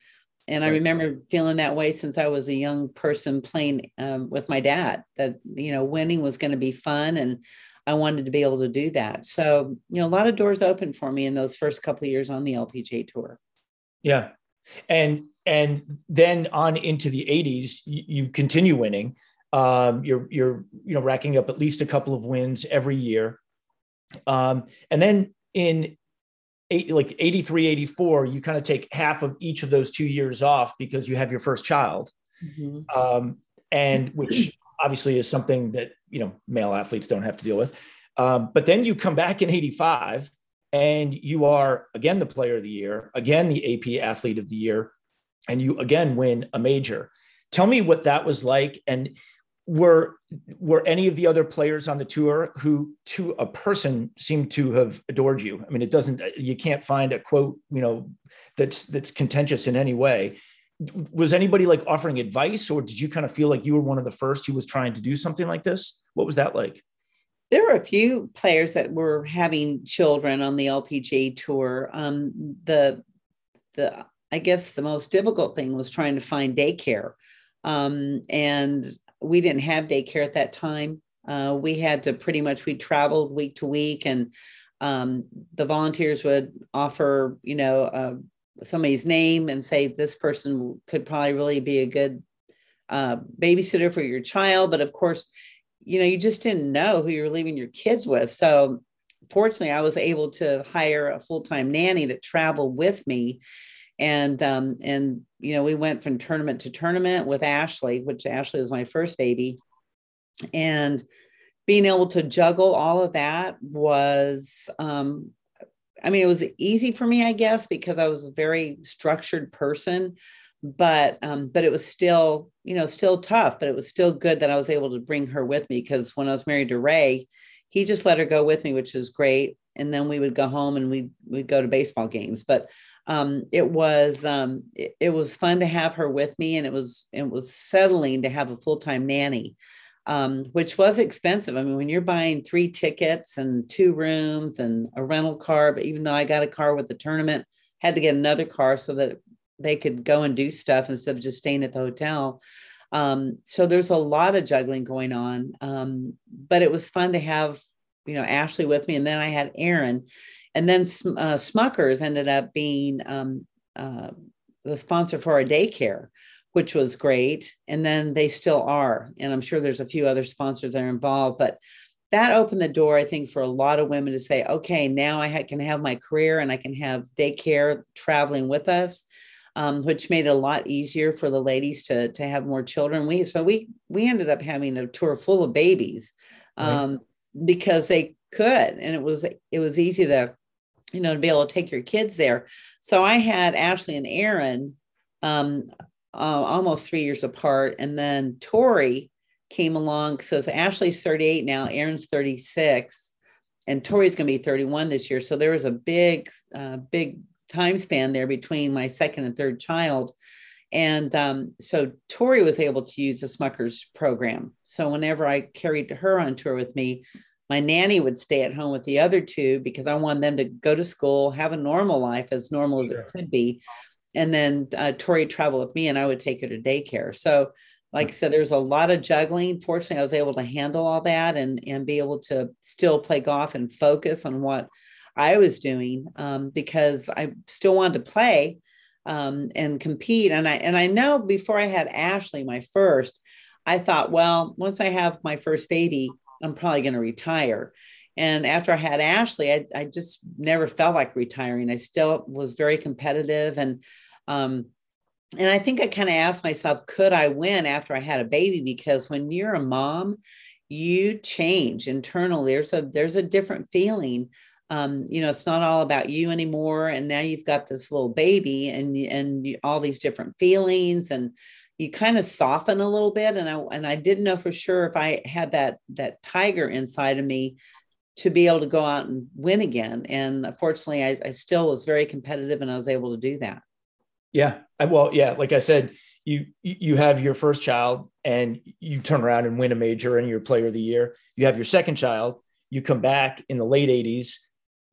And right. I remember feeling that way since I was a young person playing, um, with my dad, that, you know, winning was going to be fun. And I wanted to be able to do that. So, you know, a lot of doors opened for me in those first couple of years on the L P G A tour. Yeah. And, and then on into the eighties, you, you continue winning. Um, you're, you're, you know, racking up at least a couple of wins every year. Um, and then in eight, like eighty-three, eighty-four, you kind of take half of each of those two years off because you have your first child. Mm-hmm. Um, and which obviously is something that, you know, male athletes don't have to deal with. Um, but then you come back in eighty-five and you are again, the player of the year, again, the A P athlete of the year. And you again, win a major. Tell me what that was like. And Were were any of the other players on the tour who, to a person, seemed to have adored you? I mean, it doesn't. You can't find a quote, you know, that's that's contentious in any way. Was anybody like offering advice, or did you kind of feel like you were one of the first who was trying to do something like this? What was that like? There were a few players that were having children on the L P G A tour. Um, the the I guess the most difficult thing was trying to find daycare, um, and we didn't have daycare at that time. Uh, we had to pretty much, we traveled week to week, and um, the volunteers would offer, you know, uh, somebody's name and say, this person could probably really be a good uh, babysitter for your child. But of course, you know, you just didn't know who you were leaving your kids with. So fortunately, I was able to hire a full-time nanny that traveled with me. And, um, and, you know, we went from tournament to tournament with Ashley, which Ashley was my first baby, and being able to juggle all of that was, um, I mean, it was easy for me, I guess, because I was a very structured person, but, um, but it was still, you know, still tough, but it was still good that I was able to bring her with me. Cause when I was married to Ray, he just let her go with me, which was great. And then we would go home and we we'd go to baseball games. But um, it was um, it, it was fun to have her with me, and it was it was settling to have a full time nanny, um, which was expensive. I mean, when you're buying three tickets and two rooms and a rental car, but even though I got a car with the tournament, had to get another car so that they could go and do stuff instead of just staying at the hotel. Um, so there's a lot of juggling going on, um, but it was fun to have, you know, Ashley with me. And then I had Erin, and then uh, Smuckers ended up being um, uh, the sponsor for our daycare, which was great. And then they still are. And I'm sure there's a few other sponsors that are involved, but that opened the door, I think, for a lot of women to say, okay, now I ha- can have my career and I can have daycare traveling with us. Um, which made it a lot easier for the ladies to to have more children. We so we we ended up having a tour full of babies, um, right. because they could, and it was it was easy to, you know, to be able to take your kids there. So I had Ashley and Erin, um, uh, almost three years apart, and then Tori came along. So Ashley's thirty-eight now, Erin's thirty-six, and Tori's going to be thirty-one this year. So there was a big, uh, big. time span there between my second and third child. And um, so Tori was able to use the Smuckers program. So whenever I carried her on tour with me, my nanny would stay at home with the other two because I wanted them to go to school, have a normal life, as normal as sure. it could be. And then uh, Tori traveled with me and I would take her to daycare. So like I said, there's a lot of juggling. Fortunately, I was able to handle all that and, and be able to still play golf and focus on what I was doing, um, because I still wanted to play um, and compete. And I, and I know before I had Ashley, my first, I thought, well, once I have my first baby, I'm probably going to retire. And after I had Ashley, I, I just never felt like retiring. I still was very competitive. And, um, and I think I kind of asked myself, could I win after I had a baby? Because when you're a mom, you change internally. There's a, there's a different feeling. Um, you know, it's not all about you anymore. And now you've got this little baby and, and all these different feelings, and you kind of soften a little bit. And I, and I didn't know for sure if I had that, that tiger inside of me to be able to go out and win again. And fortunately, I, I still was very competitive and I was able to do that. Yeah. Well, yeah. Like I said, you, you have your first child and you turn around and win a major and you're player of the year. You have your second child, you come back in the late eighties.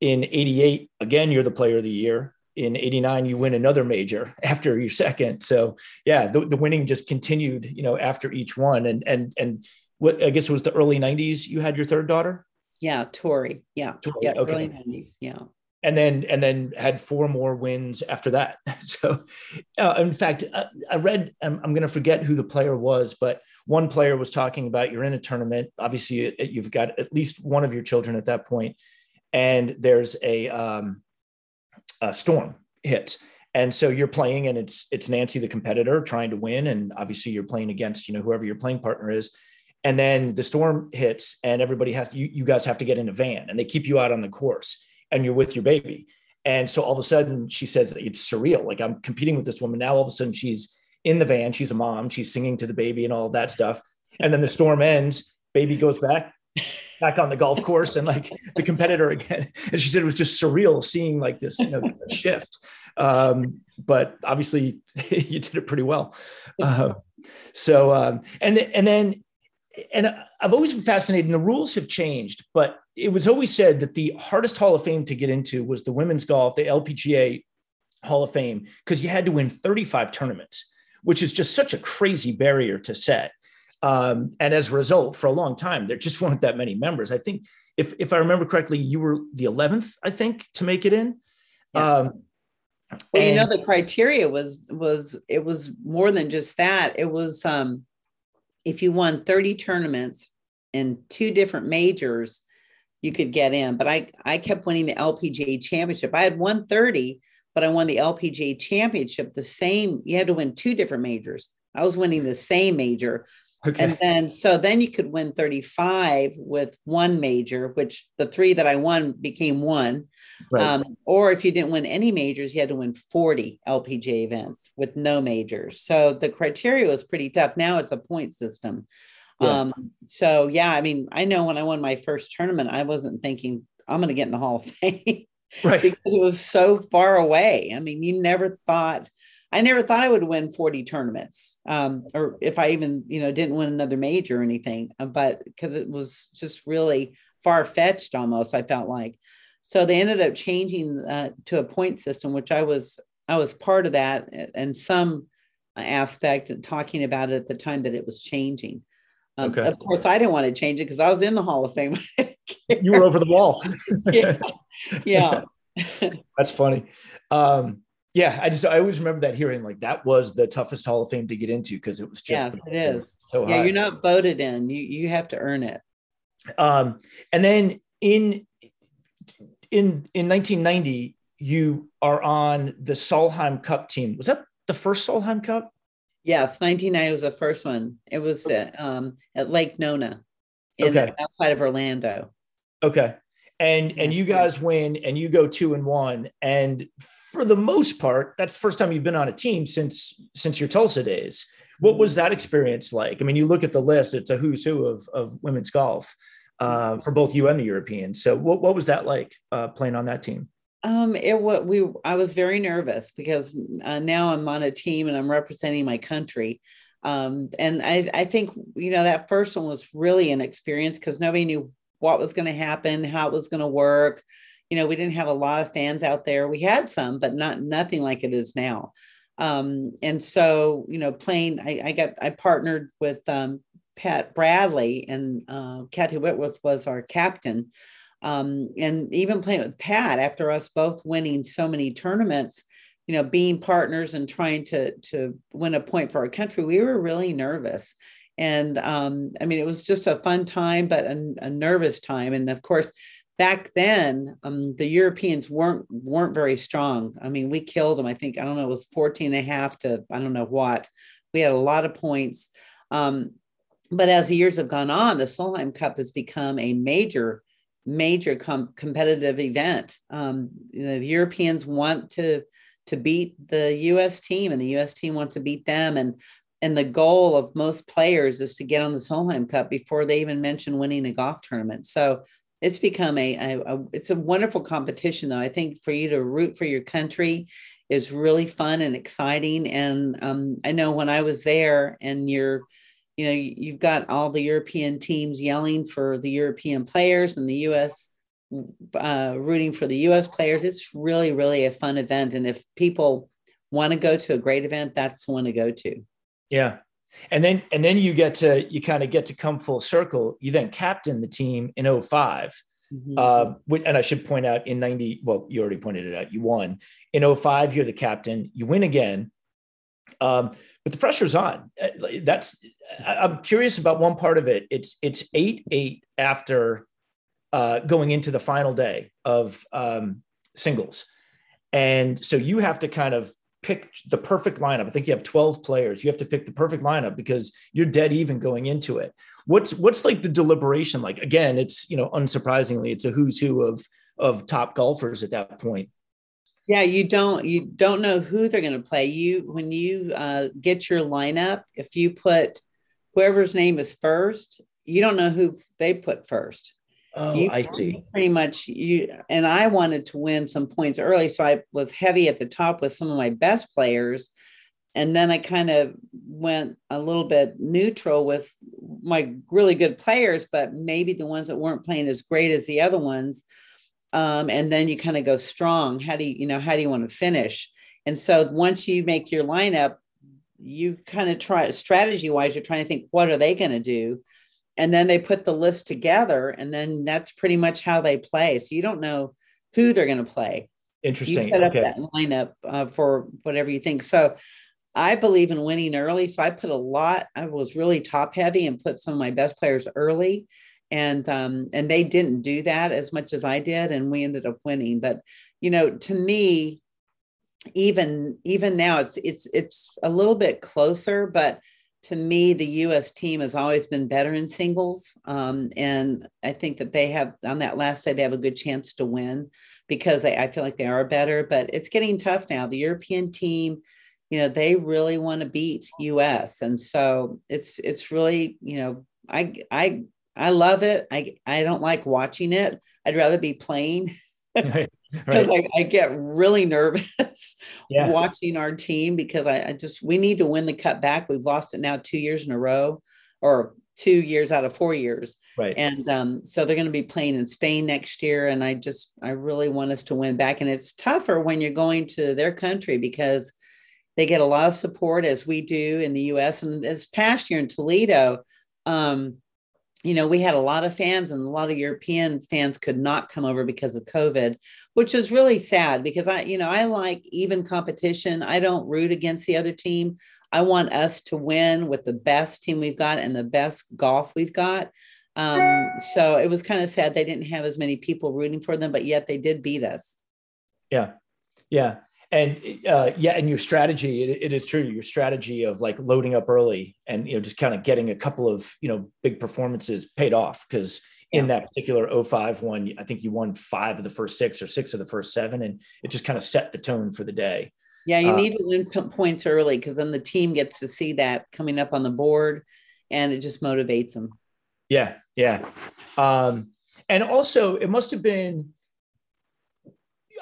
In eighty-eight, again, you're the player of the year. In eighty-nine, you win another major after your second. So yeah, the, the winning just continued, you know, after each one. And, and, and what, I guess it was the early nineties, you had your third daughter? Yeah. Tori. Yeah. Tori, yeah. Okay. Early nineties. Yeah. And then, and then had four more wins after that. So uh, in fact, I, I read, I'm, I'm going to forget who the player was, but one player was talking about you're in a tournament. Obviously it, it, you've got at least one of your children at that point. And there's a, um, a storm hits. And so you're playing and it's, it's Nancy, the competitor, trying to win. And obviously you're playing against, you know, whoever your playing partner is. And then the storm hits and everybody has to, you, you guys have to get in a van and they keep you out on the course and you're with your baby. And so all of a sudden she says, it's surreal. Like, I'm competing with this woman. Now all of a sudden she's in the van, she's a mom, she's singing to the baby and all that stuff. And then the storm ends, baby goes back. back on the golf course and like the competitor again. And she said it was just surreal seeing like this, you know, shift. Um, but obviously you did it pretty well. Uh, so, um, and, and then, and I've always been fascinated, and the rules have changed, but it was always said that the hardest Hall of Fame to get into was the women's golf, the L P G A Hall of Fame, because you had to win thirty-five tournaments, which is just such a crazy barrier to set. Um, and as a result, for a long time, there just weren't that many members. I think if, if I remember correctly, you were the eleventh, I think, to make it in. Yes. Um, well, and- you know, the criteria was, was, it was more than just that. It was, um, if you won thirty tournaments in two different majors, you could get in, but I, I kept winning the L P G A championship. I had won thirty, but I won the L P G A championship. The same, you had to win two different majors. I was winning the same major. Okay. And then, so then you could win thirty-five with one major, which the three that I won became one. Right. Um, or if you didn't win any majors, you had to win forty L P G A events with no majors. So the criteria was pretty tough. Now it's a point system. Yeah. Um, so yeah, I mean, I know when I won my first tournament, I wasn't thinking I'm going to get in the Hall of Fame. Right. Because it was so far away. I mean, you never thought, I never thought I would win forty tournaments, um, or if I even, you know, didn't win another major or anything, but because it was just really far-fetched almost, I felt like. So they ended up changing uh, to a point system, which I was, I was part of that in some aspect and talking about it at the time that it was changing. Um, okay. Of course, I didn't want to change it because I was in the Hall of Fame. You were over the wall. Yeah. Yeah. That's funny. Um, yeah, I just, I always remember that hearing, like, that was the toughest Hall of Fame to get into because it was just, yeah, the, it is. So yeah, high. You're not voted in. You, you have to earn it. Um, and then in, in, in nineteen ninety, you are on the Solheim Cup team. Was that the first Solheim Cup? Yes, nineteen ninety was the first one. It was at, um, at Lake Nona, in, okay, the, outside of Orlando. Okay. And, and you guys win and you go two and one. And for the most part, that's the first time you've been on a team since, since your Tulsa days. What was that experience like? I mean, you look at the list, it's a who's who of, of women's golf, uh, for both you and the Europeans. So what, what was that like, uh, playing on that team? Um, it what we, I was very nervous because uh, now I'm on a team and I'm representing my country. Um, and I, I think, you know, that first one was really an experience because nobody knew what was going to happen, how it was going to work. You know, we didn't have a lot of fans out there. We had some, but not nothing like it is now. Um, and so, you know, playing, I, I got, I partnered with um, Pat Bradley, and uh, Kathy Whitworth was our captain. Um, and even playing with Pat after us both winning so many tournaments, you know, being partners and trying to, to win a point for our country, we were really nervous. And um, I mean, it was just a fun time, but a, a nervous time. And of course, back then, um, the Europeans weren't, weren't very strong. I mean, we killed them. I think, I don't know, it was fourteen and a half to, I don't know what. We had a lot of points. Um, but as the years have gone on, the Solheim Cup has become a major, major com- competitive event. Um, you know, the Europeans want to, to beat the U S team, and the U S team wants to beat them. And And the goal of most players is to get on the Solheim Cup before they even mention winning a golf tournament. So it's become a, a, a, it's a wonderful competition, though. I think for you to root for your country is really fun and exciting. And um, I know when I was there, and you're, you know, you've got all the European teams yelling for the European players and the U S uh, rooting for the U S players. It's really, really a fun event. And if people want to go to a great event, that's the one to go to. Yeah. And then, and then you get to, you kind of get to come full circle. You then captain the team in oh five. Mm-hmm. Uh, and I should point out in ninety, well, you already pointed it out, you won. In oh five, you're the captain, you win again. Um, but the pressure's on. That's, I'm curious about one part of it. It's, it's eight, eight after uh, going into the final day of um, singles. And so you have to kind of pick the perfect lineup. I think you have twelve players. You have to pick the perfect lineup because you're dead even going into it. What's, what's like the deliberation? Like, again, it's, you know, unsurprisingly, it's a who's who of, of top golfers at that point. Yeah. You don't, you don't know who they're going to play. You, when you uh, get your lineup, if you put whoever's name is first, you don't know who they put first. Oh, you, I see. Pretty much you, and I wanted to win some points early. So I was heavy at the top with some of my best players. And then I kind of went a little bit neutral with my really good players, but maybe the ones that weren't playing as great as the other ones. Um, and then you kind of go strong. How do you, you know, how do you want to finish? And so once you make your lineup, you kind of try strategy wise, you're trying to think, what are they going to do? And then they put the list together, and then that's pretty much how they play. So you don't know who they're going to play. Interesting. You set up okay. that lineup uh, for whatever you think. So I believe in winning early. So I put a lot, I was really top heavy and put some of my best players early, and, um, and they didn't do that as much as I did. And we ended up winning. But, you know, to me, even, even now it's, it's, it's a little bit closer, but to me, the U S team has always been better in singles. Um, and I think that they have, on that last day, they have a good chance to win because they, I feel like they are better, but it's getting tough now. The European team, you know, they really want to beat U S. And so it's, it's really, you know, I, I, I love it. I, I don't like watching it. I'd rather be playing because right. I, I get really nervous yeah. watching our team because I, I just, we need to win the cup back. We've lost it now two years in a row or two years out of four years. Right. And um, so they're going to be playing in Spain next year. And I just, I really want us to win back. And it's tougher when you're going to their country because they get a lot of support as we do in the U S And this past year in Toledo, um, you know, we had a lot of fans and a lot of European fans could not come over because of COVID, which was really sad because I, you know, I like even competition. I don't root against the other team. I want us to win with the best team we've got and the best golf we've got. Um, so it was kind of sad. They didn't have as many people rooting for them, but yet they did beat us. Yeah. Yeah. And uh, yeah, and your strategy, it, it is true. Your strategy of like loading up early and, you know, just kind of getting a couple of, you know, big performances paid off. Cause yeah. in that particular oh five one, I think you won five of the first six or six of the first seven. And it just kind of set the tone for the day. Yeah. You uh, need to win points early. Cause then the team gets to see that coming up on the board and it just motivates them. Yeah. Yeah. Um, and also it must've been,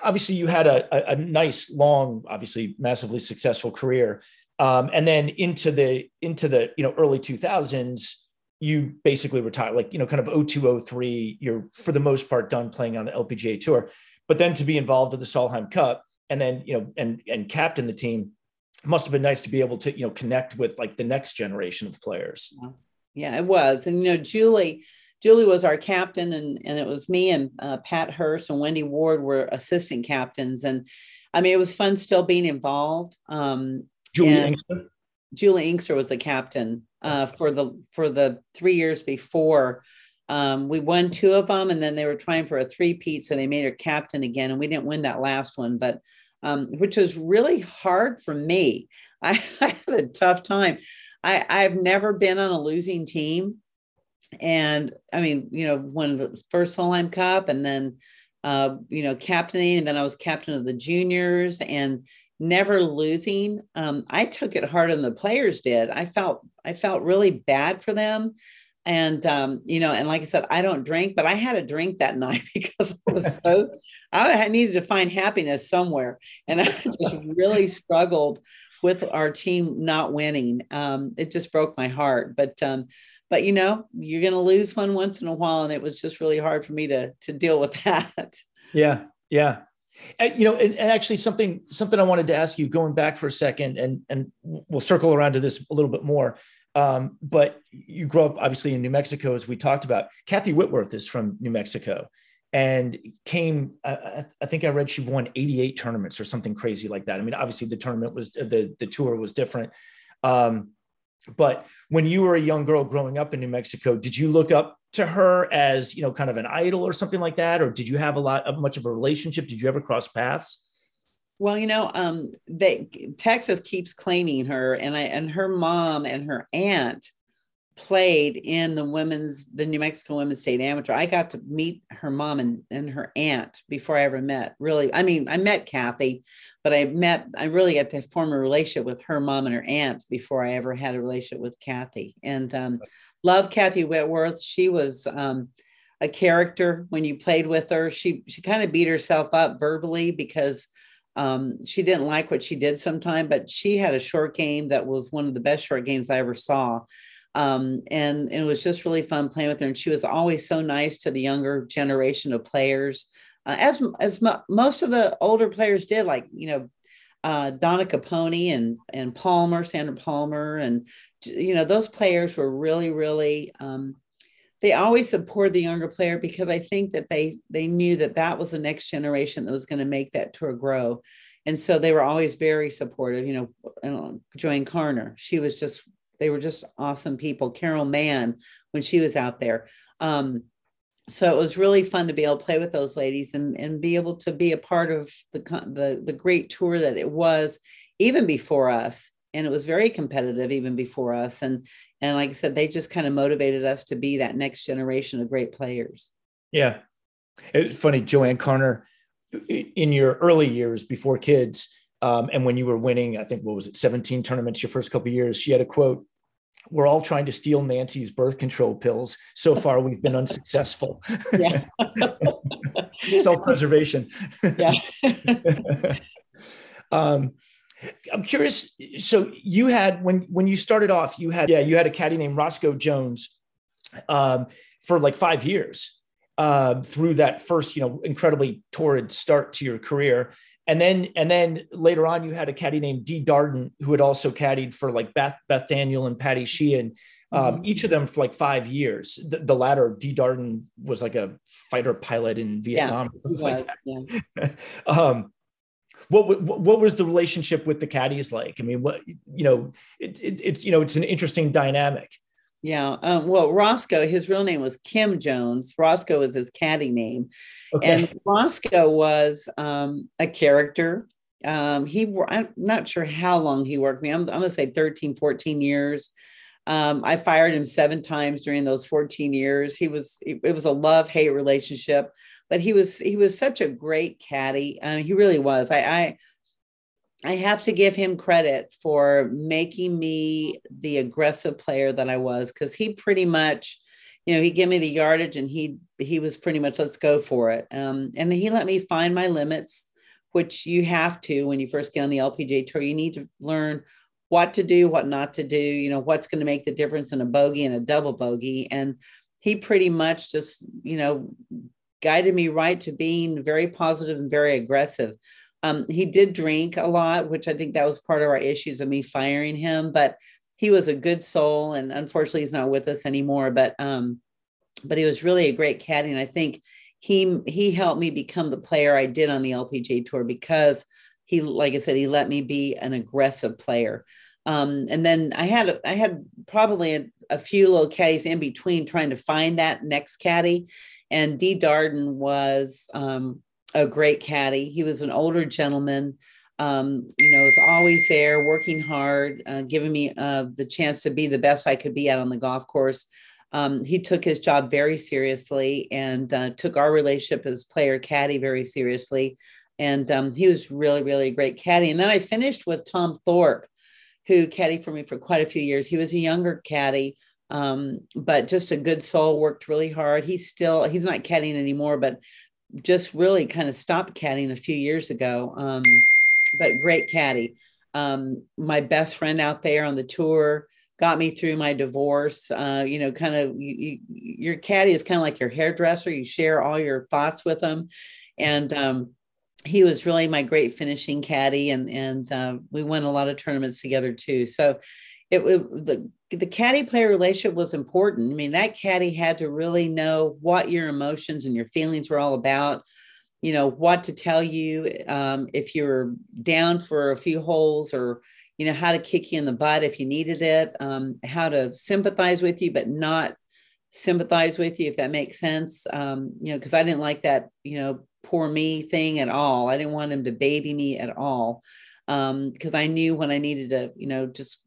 obviously you had a, a, a nice long, obviously massively successful career. Um, and then into the, into the, you know, early two thousands, you basically retired, like, you know, kind of oh two, oh three, you're for the most part done playing on the L P G A tour, but then to be involved with the Solheim Cup and then, you know, and, and captain the team must've been nice to be able to, you know, connect with like the next generation of players. Yeah, it was. And, you know, Julie, Julie was our captain and, and it was me and uh, Pat Hurst and Wendy Ward were assistant captains. And I mean, it was fun still being involved. Um, Julie Inkster. Julie Inkster was the captain uh, for the, for the three years before um, we won two of them. And then they were trying for a three-peat. So they made her captain again. And we didn't win that last one, but um, which was really hard for me. I, I had a tough time. I, I've never been on a losing team. And I mean, you know, won the first Solheim Cup and then, uh, you know, captaining, and then I was captain of the juniors and never losing. Um, I took it harder than the players did. I felt, I felt really bad for them. And, um, you know, and like I said, I don't drink, but I had a drink that night because I was so, I needed to find happiness somewhere. And I just really struggled with our team not winning. Um, it just broke my heart, but, um, But, you know, you're going to lose one once in a while. And it was just really hard for me to, to deal with that. Yeah. Yeah. And, you know, and, and actually something, something I wanted to ask you going back for a second, and, and we'll circle around to this a little bit more. Um, but you grew up obviously in New Mexico, as we talked about. Kathy Whitworth is from New Mexico and came, I, I think I read she won eighty-eight tournaments or something crazy like that. I mean, obviously the tournament was, the, the tour was different. Um, But when you were a young girl growing up in New Mexico, did you look up to her as, you know, kind of an idol or something like that? Or did you have a lot of much of a relationship? Did you ever cross paths? Well, you know, um, they, Texas keeps claiming her, and I, and her mom and her aunt played in the women's, the New Mexico Women's State Amateur. I got to meet her mom and, and her aunt before I ever met, really. I mean, I met Kathy, but I met, I really got to form a relationship with her mom and her aunt before I ever had a relationship with Kathy. And um, love Kathy Whitworth. She was um, a character when you played with her. She, she kind of beat herself up verbally because um, she didn't like what she did sometimes, but she had a short game that was one of the best short games I ever saw. Um, and, and it was just really fun playing with her. And she was always so nice to the younger generation of players, uh, as, as mo- most of the older players did, like, you know, uh, Donna Caponi and, and Palmer, Sandra Palmer. And, you know, those players were really, really, um, they always supported the younger player because I think that they, they knew that that was the next generation that was going to make that tour grow. And so they were always very supportive, you know, and Joanne Carner, she was just, they were just awesome people. Carol Mann, when she was out there. Um, so it was really fun to be able to play with those ladies and, and be able to be a part of the, the, the great tour that it was even before us. And it was very competitive even before us. And, and like I said, they just kind of motivated us to be that next generation of great players. Yeah. It's funny, Joanne Carner, in your early years before kids, um, and when you were winning, I think, what was it, seventeen tournaments your first couple of years, she had a quote we're all trying to steal Nancy's birth control pills. So far, we've been unsuccessful. Yeah. Self-preservation. Yeah. um, I'm curious. So you had, when, when you started off, you had, yeah, you had a caddy named Roscoe Jones um, for like five years uh, through that first, you know, incredibly torrid start to your career. And then, and then later on, you had a caddy named Dee Darden, who had also caddied for like Beth, Beth Daniel and Patty Sheehan, um, mm-hmm. each of them for like five years. The, the latter, Dee Darden, was like a fighter pilot in Vietnam. Yeah, was, like that. Yeah. um, what, what what was the relationship with the caddies like? I mean, what you know, it's it, it, you know, it's an interesting dynamic. Yeah. Um, well, Roscoe, his real name was Kim Jones. Roscoe was his caddy name. Okay. And Roscoe was um, a character. Um, he, I'm not sure how long he worked me. I'm, I'm going to say thirteen, fourteen years. Um, I fired him seven times during those fourteen years. He was, it was a love-hate relationship, but he was, he was such a great caddy. I mean, he really was. I, I, I have to give him credit for making me the aggressive player that I was, because he pretty much, you know, he gave me the yardage and he he was pretty much, let's go for it. Um, and he let me find my limits, which you have to when you first get on the L P G A tour. You need to learn what to do, what not to do, you know, what's going to make the difference in a bogey and a double bogey. And he pretty much just, you know, guided me right to being very positive and very aggressive. Um, he did drink a lot, which I think that was part of our issues of me firing him, but he was a good soul. And unfortunately he's not with us anymore, but, um, but he was really a great caddy. And I think he, he helped me become the player I did on the L P G A tour, because he, like I said, he let me be an aggressive player. Um, and then I had, I had probably a, a few little caddies in between trying to find that next caddy. And Dee Darden was, um, a great caddy. He was an older gentleman, um, you know, was always there working hard, uh, giving me uh, the chance to be the best I could be out on the golf course. Um, he took his job very seriously and uh, took our relationship as player caddy very seriously. And um, he was really, really a great caddy. And then I finished with Tom Thorpe, who caddied for me for quite a few years. He was a younger caddy, um, but just a good soul, worked really hard. He's still, he's not caddying anymore, but just really kind of stopped caddying a few years ago, um, but great caddy. Um, my best friend out there on the tour, got me through my divorce. Uh, you know, kind of you, you, your caddy is kind of like your hairdresser. You share all your thoughts with them. And um, he was really my great finishing caddy. And, and uh, we won a lot of tournaments together too. So it, it the, the caddy player relationship was important. I mean, that caddy had to really know what your emotions and your feelings were all about, you know, what to tell you um, if you were down for a few holes, or, you know, how to kick you in the butt if you needed it, um, how to sympathize with you, but not sympathize with you, if that makes sense. Um, you know, cause I didn't like that, you know, poor me thing at all. I didn't want him to baby me at all. Um, cause I knew when I needed to, you know, just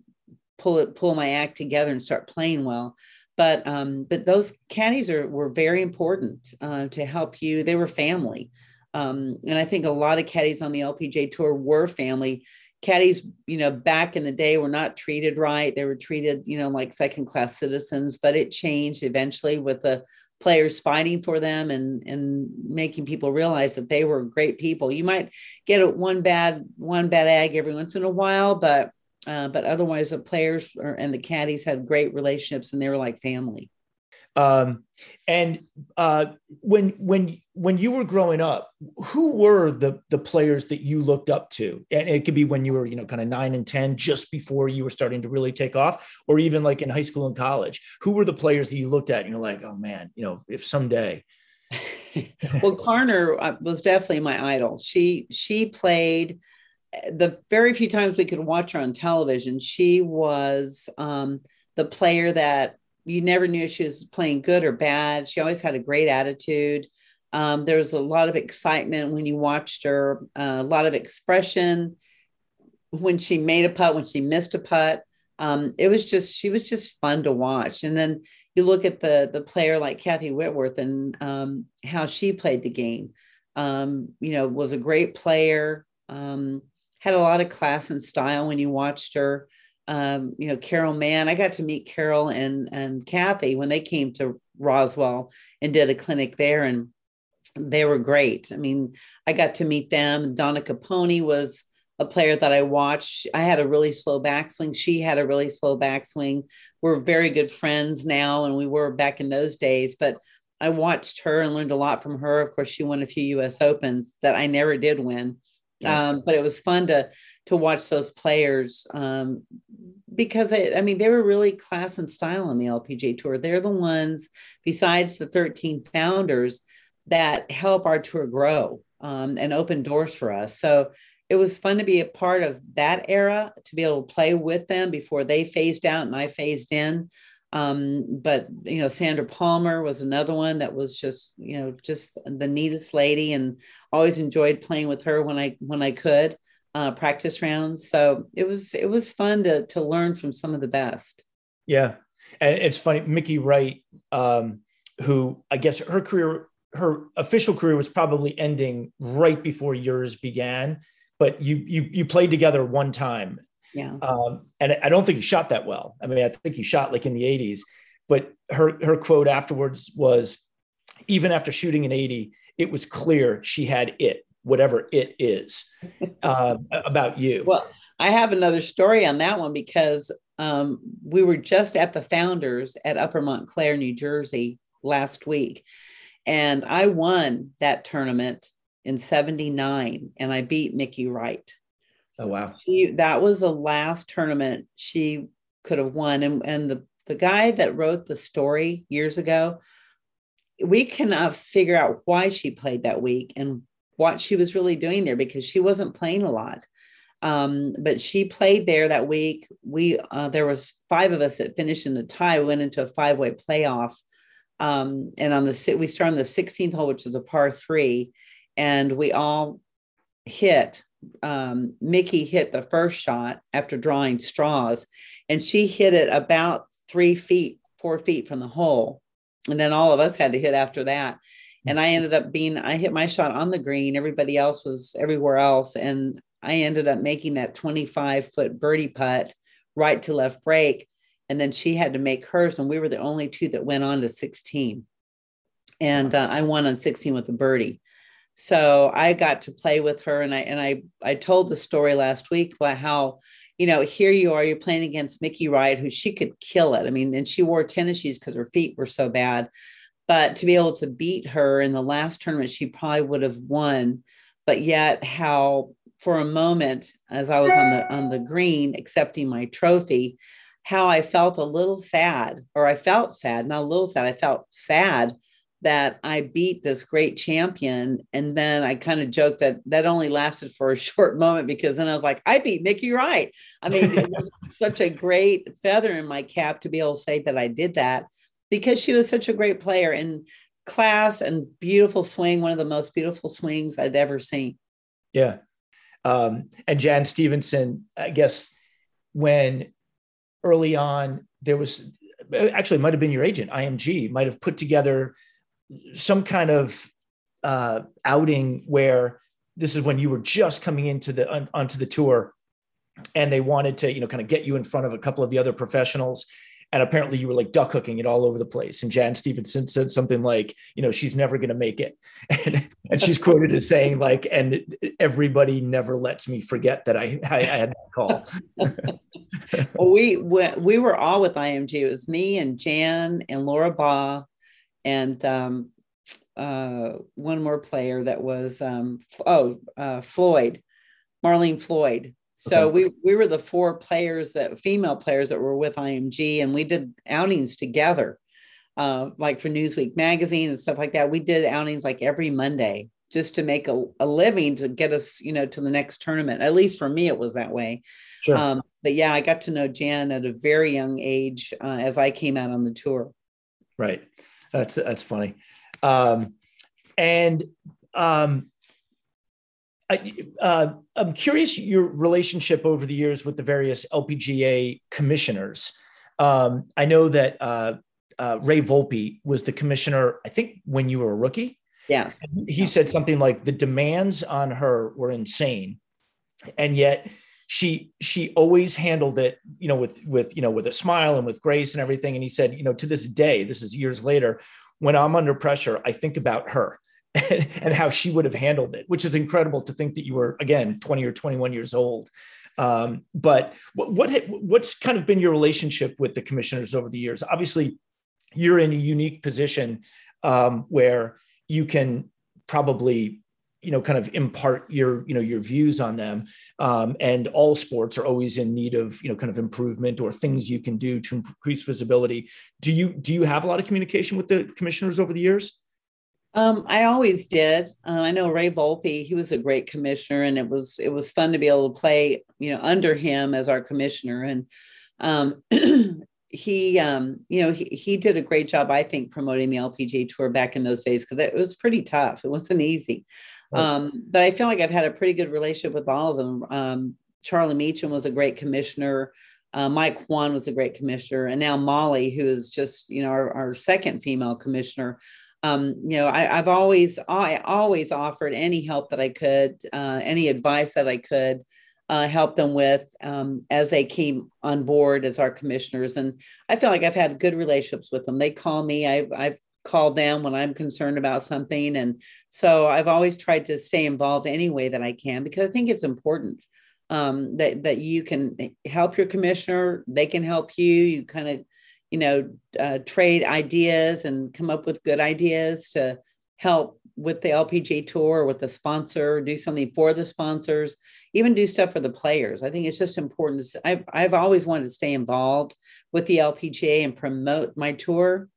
pull it, pull my act together and start playing well. But, um, but those caddies are, were very important, uh, to help you. They were family. Um, and I think a lot of caddies on the L P G A tour were family caddies. You know, back in the day were not treated right. They were treated, you know, like second class citizens, but it changed eventually with the players fighting for them and, and making people realize that they were great people. You might get one bad, one bad egg every once in a while, but Uh, but otherwise the players or, and the caddies had great relationships and they were like family. Um, and uh, when, when, when you were growing up, who were the, the players that you looked up to? And it could be when you were, you know, kind of nine and ten, just before you were starting to really take off, or even like in high school and college, who were the players that you looked at and you're like, oh man, you know, if someday. Well, Carner was definitely my idol. She, she played, the very few times we could watch her on television, she was um, the player that you never knew if she was playing good or bad. She always had a great attitude. Um, there was a lot of excitement when you watched her, uh, a lot of expression when she made a putt, when she missed a putt. Um, it was just, she was just fun to watch. And then you look at the, the player like Kathy Whitworth and um, how she played the game, um, you know, was a great player. Um, had a lot of class and style when you watched her. um, you know, Carol Mann. I got to meet Carol and, and Kathy when they came to Roswell and did a clinic there, and they were great. I mean, I got to meet them. Donna Caponi was a player that I watched. I had a really slow backswing. She had a really slow backswing. We're very good friends now, and we were back in those days, but I watched her and learned a lot from her. Of course, she won a few U S Opens that I never did win. Yeah. Um, but it was fun to, to watch those players um, because I, I mean, they were really class and style on the L P G A tour. They're the ones besides the thirteen founders that help our tour grow um, and open doors for us. So it was fun to be a part of that era, to be able to play with them before they phased out and I phased in. Um, but, you know, Sandra Palmer was another one that was just, you know, just the neatest lady, and always enjoyed playing with her when I, when I could, uh, practice rounds. So it was, it was fun to, to learn from some of the best. Yeah. And it's funny, Mickey Wright, um, who I guess her career, her official career was probably ending right before yours began, but you, you, you played together one time. Yeah. Um, and I don't think he shot that well. I mean, I think he shot like in the eighties, but her, her quote afterwards was, even after shooting an eighty, it was clear she had it, whatever it is, uh, about you. Well, I have another story on that one because um, we were just at the Founders at Upper Montclair, New Jersey last week. And I won that tournament in seventy-nine and I beat Mickey Wright. Oh, wow. She, that was the last tournament she could have won. And, and the, the guy that wrote the story years ago, we cannot figure out why she played that week and what she was really doing there, because she wasn't playing a lot. Um, but she played there that week. We uh, there was five of us that finished in a tie. We went into a five-way playoff. Um, and on the we started on the sixteenth hole, which is a par three. And we all hit. Um, Mickey hit the first shot after drawing straws, and she hit it about three feet, four feet from the hole. And then all of us had to hit after that. And I ended up being, I hit my shot on the green. Everybody else was everywhere else. And I ended up making that twenty-five foot birdie putt right to left break. And then she had to make hers. And we were the only two that went on to sixteen. And uh, I won on sixteen with a birdie. So I got to play with her, and I and I I told the story last week about how, you know, here you are, you're playing against Mickey Wright, who she could kill it. I mean, and she wore tennis shoes because her feet were so bad, but to be able to beat her in the last tournament, she probably would have won. But yet, how for a moment, as I was on the on the green accepting my trophy, how I felt a little sad, or I felt sad, not a little sad, I felt sad. That I beat this great champion. And then I kind of joked that that only lasted for a short moment, because then I was like, I beat Mickey Wright. I mean, it was such a great feather in my cap to be able to say that I did that, because she was such a great player and class and beautiful swing. One of the most beautiful swings I'd ever seen. Yeah. Um, and Jan Stevenson, I guess when early on there was actually, might've been your agent, I M G might've put together some kind of uh, outing where this is when you were just coming into the, on, onto the tour, and they wanted to, you know, kind of get you in front of a couple of the other professionals. And apparently you were like duck hooking it all over the place. And Jan Stevenson said something like, you know, she's never going to make it. And, and she's quoted as saying like, and everybody never lets me forget that I, I, I had that call. Well, we, we, we were all with I M G. It was me and Jan and Laura Baugh. And um, uh, one more player that was, um, oh, uh, Floyd, Marlene Floyd. So okay. we we were the four players, that female players that were with I M G, and we did outings together, uh, like for Newsweek magazine and stuff like that. We did outings like every Monday just to make a, a living to get us, you know, to the next tournament. At least for me, it was that way. Sure. Um, but yeah, I got to know Jan at a very young age uh, as I came out on the tour. Right. That's, that's funny. Um, and um, I, uh, I'm curious your relationship over the years with the various L P G A commissioners. Um, I know that uh, uh, Ray Volpe was the commissioner, I think, when you were a rookie. Yes. He said something like the demands on her were insane. And yet she, she always handled it, you know, with, with, you know, with a smile and with grace and everything. And he said, you know, to this day, this is years later, when I'm under pressure, I think about her and how she would have handled it, which is incredible to think that you were, again, twenty or twenty-one years old. Um, but what, what, what's kind of been your relationship with the commissioners over the years? Obviously you're in a unique position, um, where you can probably, you know, kind of impart your, you know, your views on them. Um, and all sports are always in need of, you know, kind of improvement or things you can do to increase visibility. Do you, do you have a lot of communication with the commissioners over the years? Um, I always did. Uh, I know Ray Volpe, he was a great commissioner, and it was, it was fun to be able to play, you know, under him as our commissioner. And um, he, um, you know, he, he did a great job, I think, promoting the L P G A tour back in those days, because it was pretty tough. It wasn't easy. Right. Um, but I feel like I've had a pretty good relationship with all of them. Um, Charlie Meacham was a great commissioner. Uh, Mike Juan was a great commissioner. And now Molly, who is just, you know, our, our second female commissioner. Um, you know, I, I've always, I always offered any help that I could, uh, any advice that I could uh, help them with um, as they came on board as our commissioners. And I feel like I've had good relationships with them. They call me, I've, I've called them when I'm concerned about something. And so I've always tried to stay involved any way that I can, because I think it's important um, that, that you can help your commissioner. They can help you. You kind of, you know, uh, trade ideas and come up with good ideas to help with the L P G A tour, with the sponsor, do something for the sponsors, even do stuff for the players. I think it's just important. I've, I've always wanted to stay involved with the L P G A and promote my tour.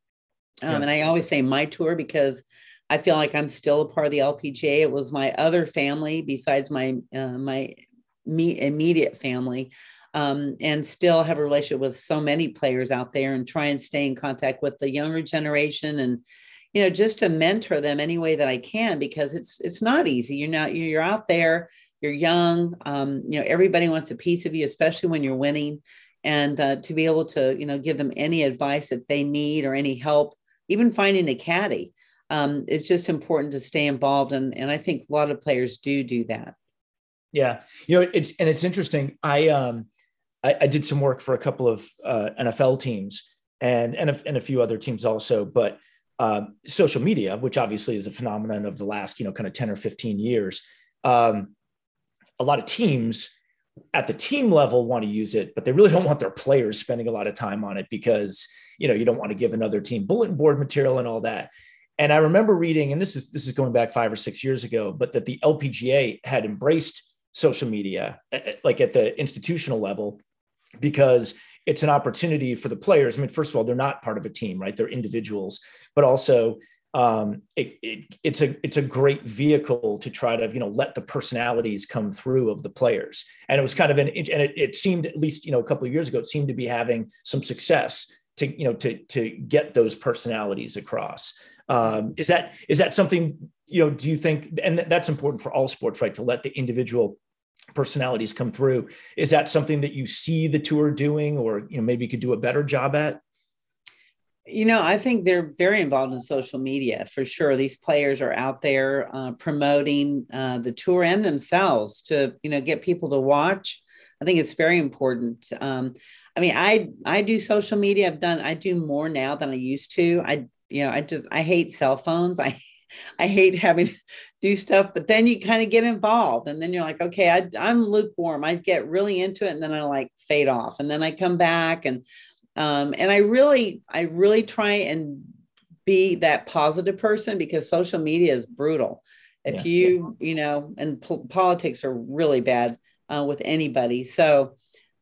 Um, yeah. And I always say my tour, because I feel like I'm still a part of the L P G A. It was my other family besides my, uh, my me- immediate family. Um, and still have a relationship with so many players out there, and try and stay in contact with the younger generation, and, you know, just to mentor them any way that I can, because it's, it's not easy. You're not, you're out there, you're young. Um, you know, everybody wants a piece of you, especially when you're winning, and uh, to be able to, you know, give them any advice that they need or any help, even finding a caddy. Um, it's just important to stay involved. And, and I think a lot of players do do that. Yeah. You know, it's, and it's interesting. I, um, I, I did some work for a couple of uh, N F L teams and, and, a, and a few other teams also, but um, social media, which obviously is a phenomenon of the last, you know, kind of ten or fifteen years. Um, a lot of teams at the team level want to use it, but they really don't want their players spending a lot of time on it, because, you know, you don't want to give another team bulletin board material and all that. And I remember reading, and this is, this is going back five or six years ago, but that the L P G A had embraced social media, like at the institutional level, because it's an opportunity for the players. I mean, first of all, they're not part of a team, right? They're individuals, but also um, it, it, it's a, it's a great vehicle to try to, you know, let the personalities come through of the players. And it was kind of an, and it, it seemed, at least, you know, a couple of years ago, it seemed to be having some success to, you know, to, to get those personalities across. Um, is that, is that something, you know, do you think, and that's important for all sports, right? To let the individual personalities come through. Is that something that you see the tour doing, or, you know, maybe you could do a better job at? You know, I think they're very involved in social media for sure. These players are out there uh, promoting uh, the tour and themselves to, you know, get people to watch. I think it's very important. Um, I mean, I, I do social media. I've done, I do more now than I used to. I, you know, I just, I hate cell phones. I I hate having to do stuff, but then you kind of get involved, and then you're like, okay, I, I'm lukewarm. I get really into it, and then I like fade off, and then I come back, and um, and I really, I really try and be that positive person, because social media is brutal. If yeah. you, you know, and po- politics are really bad uh, with anybody. So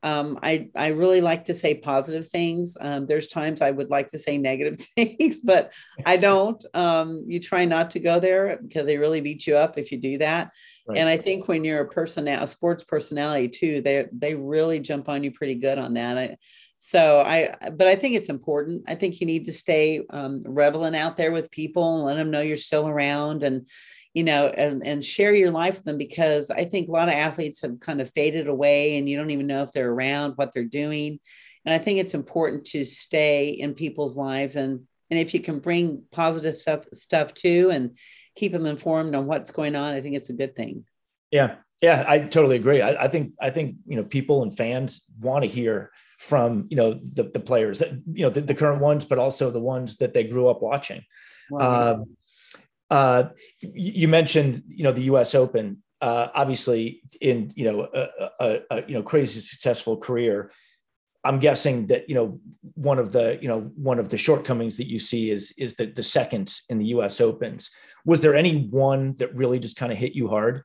um, I, I really like to say positive things. Um, there's times I would like to say negative things, but I don't, um, you try not to go there, because they really beat you up if you do that. Right. And I think when you're a person, a sports personality too, they, they really jump on you pretty good on that. I, so I, but I think it's important. I think you need to stay, um, reveling out there with people and let them know you're still around, and, you know, and, and share your life with them, because I think a lot of athletes have kind of faded away, and you don't even know if they're around, what they're doing. And I think it's important to stay in people's lives. And, and if you can bring positive stuff, stuff too, and keep them informed on what's going on, I think it's a good thing. Yeah. Yeah, I totally agree. I, I think, I think, you know, people and fans want to hear from, you know, the, the players, that, you know, the, the current ones, but also the ones that they grew up watching. Wow. Uh, uh, you mentioned, you know, the U S Open, uh, obviously in, you know, a, a, a, you know, crazy successful career. I'm guessing that, you know, one of the, you know, one of the shortcomings that you see is, is the, the seconds in the U S Opens. Was there any one that really just kind of hit you hard?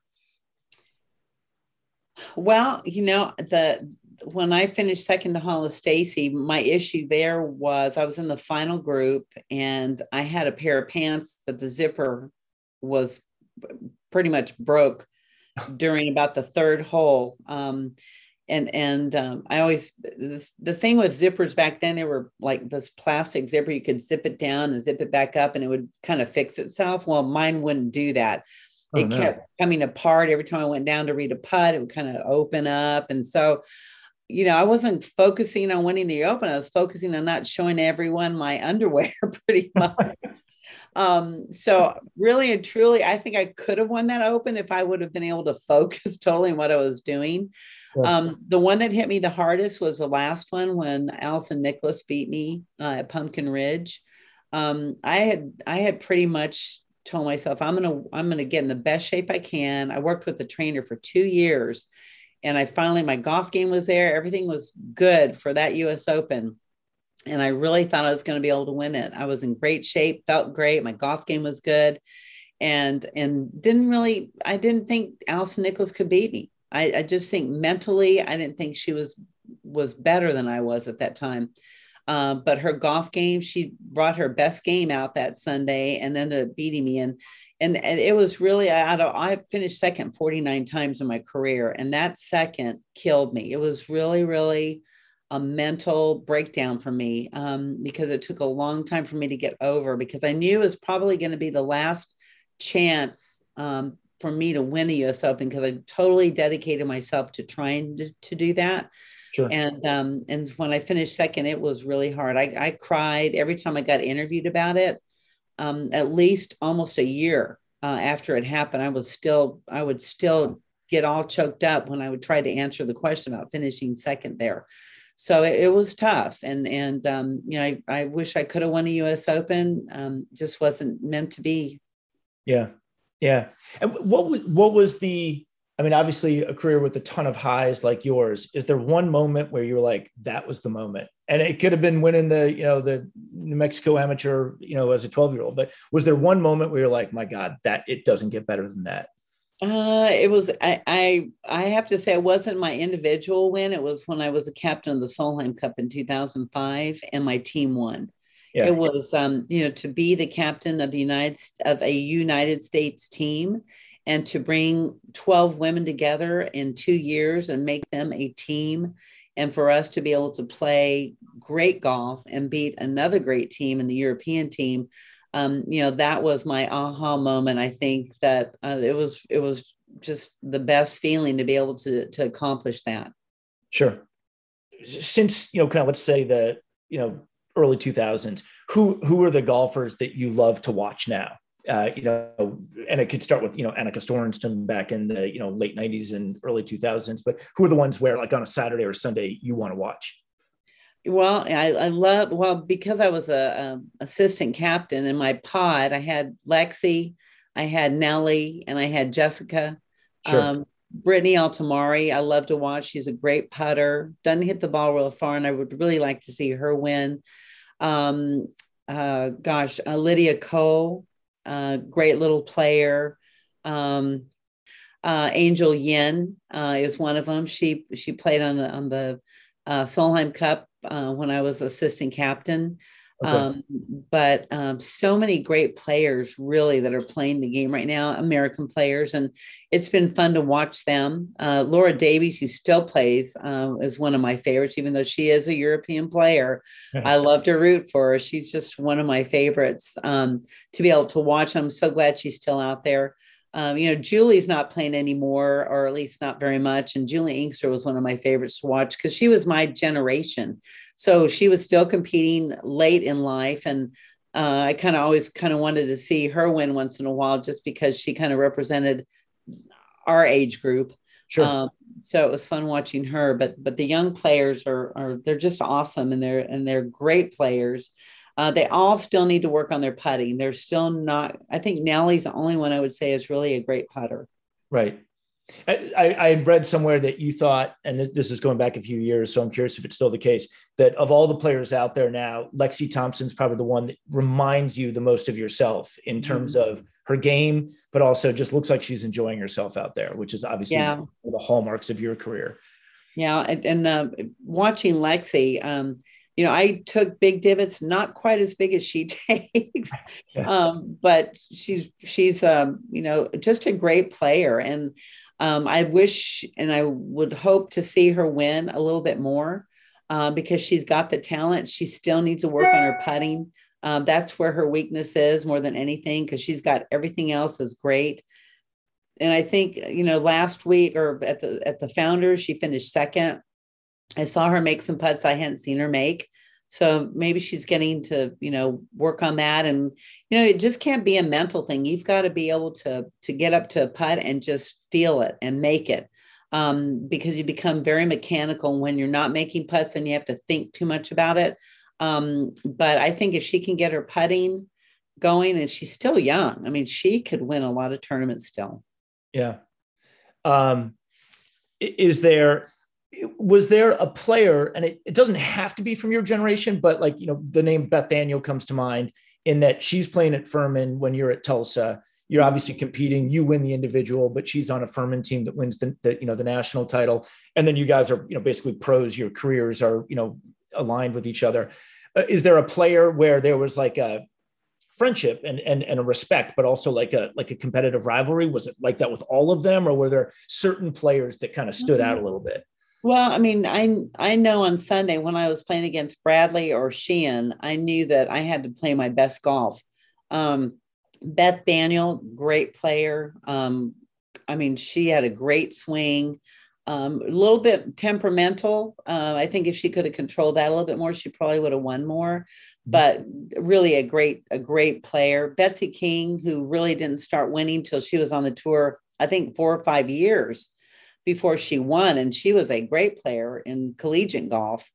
Well, you know, the, when I finished second to Hollis Stacy, my issue there was I was in the final group and I had a pair of pants that the zipper was pretty much broke during about the third hole. Um, and, and um, I always, the, the thing with zippers back then, they were like this plastic zipper, you could zip it down and zip it back up and it would kind of fix itself. Well, mine wouldn't do that. Oh, it no. kept coming apart. Every time I went down to read a putt, it would kind of open up. And so, you know, I wasn't focusing on winning the Open. I was focusing on not showing everyone my underwear pretty much. um, so really and truly, I think I could have won that Open if I would have been able to focus totally on what I was doing. Yeah. Um, the one that hit me the hardest was the last one when Allison Nicholas beat me uh, at Pumpkin Ridge. Um, I had, I had pretty much told myself, I'm going to, I'm going to get in the best shape I can. I worked with a trainer for two years and I finally, my golf game was there. Everything was good for that U S Open. And I really thought I was going to be able to win it. I was in great shape, felt great. My golf game was good. And, and didn't really, I didn't think Allison Nicholas could beat me. I, I just think mentally, I didn't think she was, was better than I was at that time. Uh, but her golf game, she brought her best game out that Sunday and ended up beating me. And, and, and it was really, I, I finished second forty-nine times in my career. And that second killed me. It was really, really a mental breakdown for me um, because it took a long time for me to get over because I knew it was probably going to be the last chance um, for me to win a U S Open because I totally dedicated myself to trying to, to do that. Sure. And, um, and when I finished second, it was really hard. I, I cried every time I got interviewed about it, um, at least almost a year uh, after it happened. I was still, I would still get all choked up when I would try to answer the question about finishing second there. So it, it was tough. And, and, um, you know, I, I wish I could have won a U S Open. Um, just wasn't meant to be. Yeah. Yeah. And what was, what was the, I mean, obviously a career with a ton of highs like yours, is there one moment where you were like, that was the moment? And it could have been winning the, you know, the New Mexico amateur, you know, as a twelve year old, but was there one moment where you're like, my God, that it doesn't get better than that? Uh, it was, I, I, I have to say it wasn't my individual win. It was when I was a captain of the Solheim Cup in two thousand five and my team won. Yeah. It was, um, you know, to be the captain of the United, of a United States team and to bring twelve women together in two years and make them a team. And for us to be able to play great golf and beat another great team in the European team. Um, you know, that was my aha moment. I think that uh, it was, it was just the best feeling to be able to, to accomplish that. Sure. Since, you know, kind of, let's say the, you know, early two thousands, who, who are the golfers that you love to watch now? Uh, you know, and it could start with, you know, Annika Storenstam back in the, you know, late nineties and early two thousands, but who are the ones where like on a Saturday or Sunday you want to watch? Well, I, I love, well, because I was a, a assistant captain in my pod, I had Lexi, I had Nellie, and I had Jessica, sure. um, Brittany Altamari. I love to watch. She's a great putter, doesn't hit the ball real far. And I would really like to see her win. Um, uh, gosh, uh, Lydia Cole. Uh, great little player. Um, uh, Angel Yin uh, is one of them. She she played on the, on the uh, Solheim Cup uh, when I was assistant captain. Okay. Um, but um, so many great players really that are playing the game right now, American players. And it's been fun to watch them. Uh, Laura Davies, who still plays, uh, is one of my favorites, even though she is a European player. I love to root for her. She's just one of my favorites um, to be able to watch. I'm so glad she's still out there. Um, you know, Julie's not playing anymore, or at least not very much. And Julie Inkster was one of my favorites to watch because she was my generation. So she was still competing late in life. And uh, I kind of always kind of wanted to see her win once in a while, just because she kind of represented our age group. Sure. Um, so it was fun watching her, but, but the young players are, are, they're just awesome. And they're, and they're great players. Uh, they all still need to work on their putting. They're still not, I think Nellie's the only one I would say is really a great putter. Right. I, I, I read somewhere that you thought, and this, this is going back a few years, so I'm curious if it's still the case, that of all the players out there now, Lexi Thompson's probably the one that reminds you the most of yourself in terms mm-hmm. of her game, but also just looks like she's enjoying herself out there, which is obviously yeah. one of the hallmarks of your career. Yeah. And, and uh, watching Lexi, um, you know, I took big divots, not quite as big as she takes, yeah. um, but she's, she's, um, you know, just a great player. And Um, I wish, and I would hope to see her win a little bit more uh, because she's got the talent. She still needs to work on her putting. Um, that's where her weakness is more than anything, because she's got everything else is great. And I think, you know, last week or at the, at the Founders, she finished second. I saw her make some putts I hadn't seen her make. So maybe she's getting to, you know, work on that. And, you know, it just can't be a mental thing. You've got to be able to, to get up to a putt and just feel it and make it um, because you become very mechanical when you're not making putts and you have to think too much about it. Um, but I think if she can get her putting going, and she's still young, I mean, she could win a lot of tournaments still. Yeah. Um, is there... was there a player, and it, it doesn't have to be from your generation, but like, you know, the name Beth Daniel comes to mind in that she's playing at Furman when you're at Tulsa, you're obviously competing, you win the individual, but she's on a Furman team that wins the, the you know, the national title. And then you guys are, you know, basically pros, your careers are, you know, aligned with each other. Uh, is there a player where there was like a friendship and, and, and a respect, but also like a, like a competitive rivalry? Was it like that with all of them, or were there certain players that kind of stood out a little bit? Well, I mean, I I know on Sunday when I was playing against Bradley or Sheehan, I knew that I had to play my best golf. Um, Beth Daniel, great player. Um, I mean, she had a great swing, um, a little bit temperamental. Uh, I think if she could have controlled that a little bit more, she probably would have won more. But really a great, a great player. Betsy King, who really didn't start winning till she was on the tour, I think four or five years before she won. And she was a great player in collegiate golf.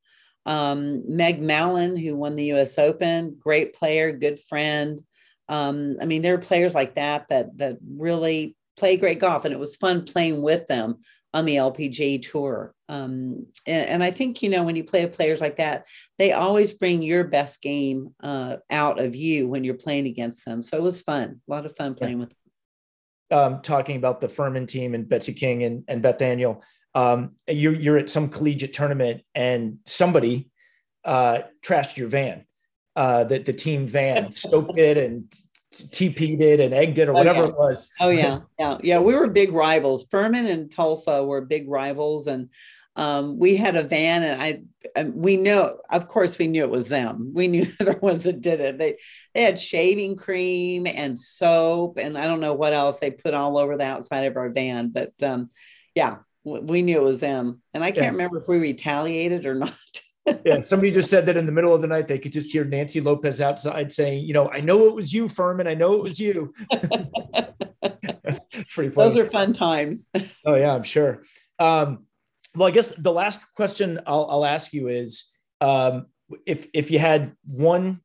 Um, Meg Mallon, who won the U S Open, great player, good friend. Um, I mean, there are players like that, that, that really play great golf, and it was fun playing with them on the L P G A tour. Um, and, and I think, you know, when you play with players like that, they always bring your best game uh, out of you when you're playing against them. So it was fun, a lot of fun playing yeah. with them. Um, talking about the Furman team and Betsy King and, and Beth Daniel, um, you're, you're at some collegiate tournament and somebody uh, trashed your van, uh, the, the team van, soaked it and T P'd it and egged it or whatever oh, yeah. it was. Oh yeah. Yeah. Yeah. We were big rivals. Furman and Tulsa were big rivals. And um, we had a van, and I, and we knew, of course we knew it was them. We knew the other ones that did it. They, they had shaving cream and soap, and I don't know what else they put all over the outside of our van, but, um, yeah, we knew it was them. And I can't yeah. remember if we retaliated or not. Yeah. Somebody just said that in the middle of the night, they could just hear Nancy Lopez outside saying, you know, I know it was you, Furman. I know it was you. It's pretty funny. Those are fun times. Oh yeah, I'm sure. Um, Well, I guess the last question I'll, I'll ask you is um, if if you had one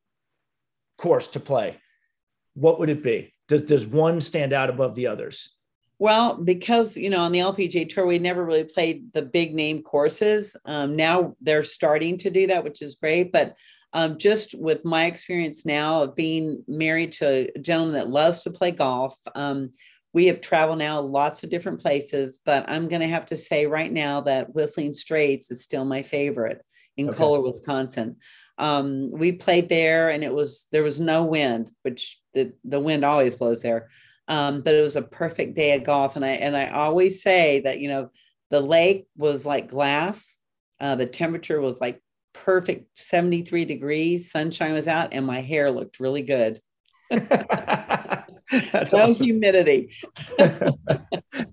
course to play, what would it be? Does does one stand out above the others? Well, because, you know, on the L P G A tour, we never really played the big name courses. Um, now they're starting to do that, which is great. But um, just with my experience now of being married to a gentleman that loves to play golf, um, we have traveled now lots of different places, but I'm going to have to say right now that Whistling Straits is still my favorite in okay. Kohler, Wisconsin. Um, we played there, and it was, there was no wind, which the, the wind always blows there. Um, but it was a perfect day of golf. And I, and I always say that, you know, the lake was like glass. Uh, the temperature was like perfect seventy-three degrees. Sunshine was out, and my hair looked really good. That's no awesome. Humidity.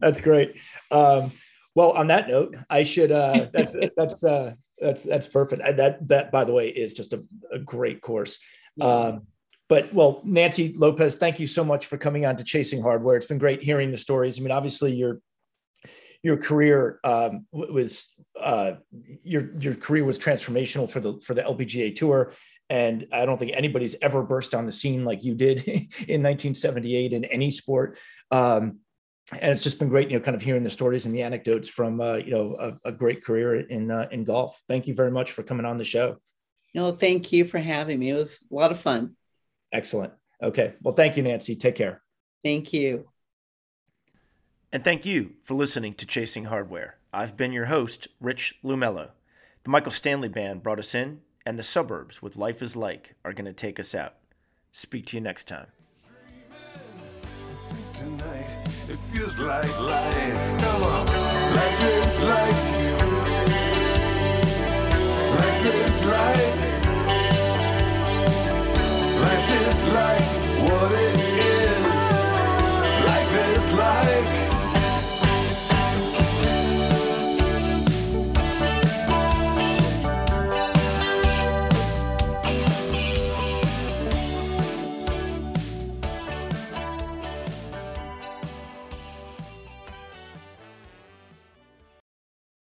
That's great. Um, well, on that note, I should, uh, that's, that's, uh, that's, that's perfect. I, that, that, by the way, is just a, a great course. Um, but well, Nancy Lopez, thank you so much for coming on to Chasing Hardware. It's been great hearing the stories. I mean, obviously you're, your career um, was uh, your your career was transformational for the for the L P G A Tour, and I don't think anybody's ever burst on the scene like you did in nineteen seventy-eight in any sport. Um, and it's just been great, you know, kind of hearing the stories and the anecdotes from uh, you know a, a great career in uh, in golf. Thank you very much for coming on the show. No, thank you for having me. It was a lot of fun. Excellent. Okay. Well, thank you, Nancy. Take care. Thank you. And thank you for listening to Chasing Hardware. I've been your host, Rich Lumello. The Michael Stanley Band brought us in, and the Suburbs with Life is Like are going to take us out. Speak to you next time. Tonight, it feels like life. Come on. Life is like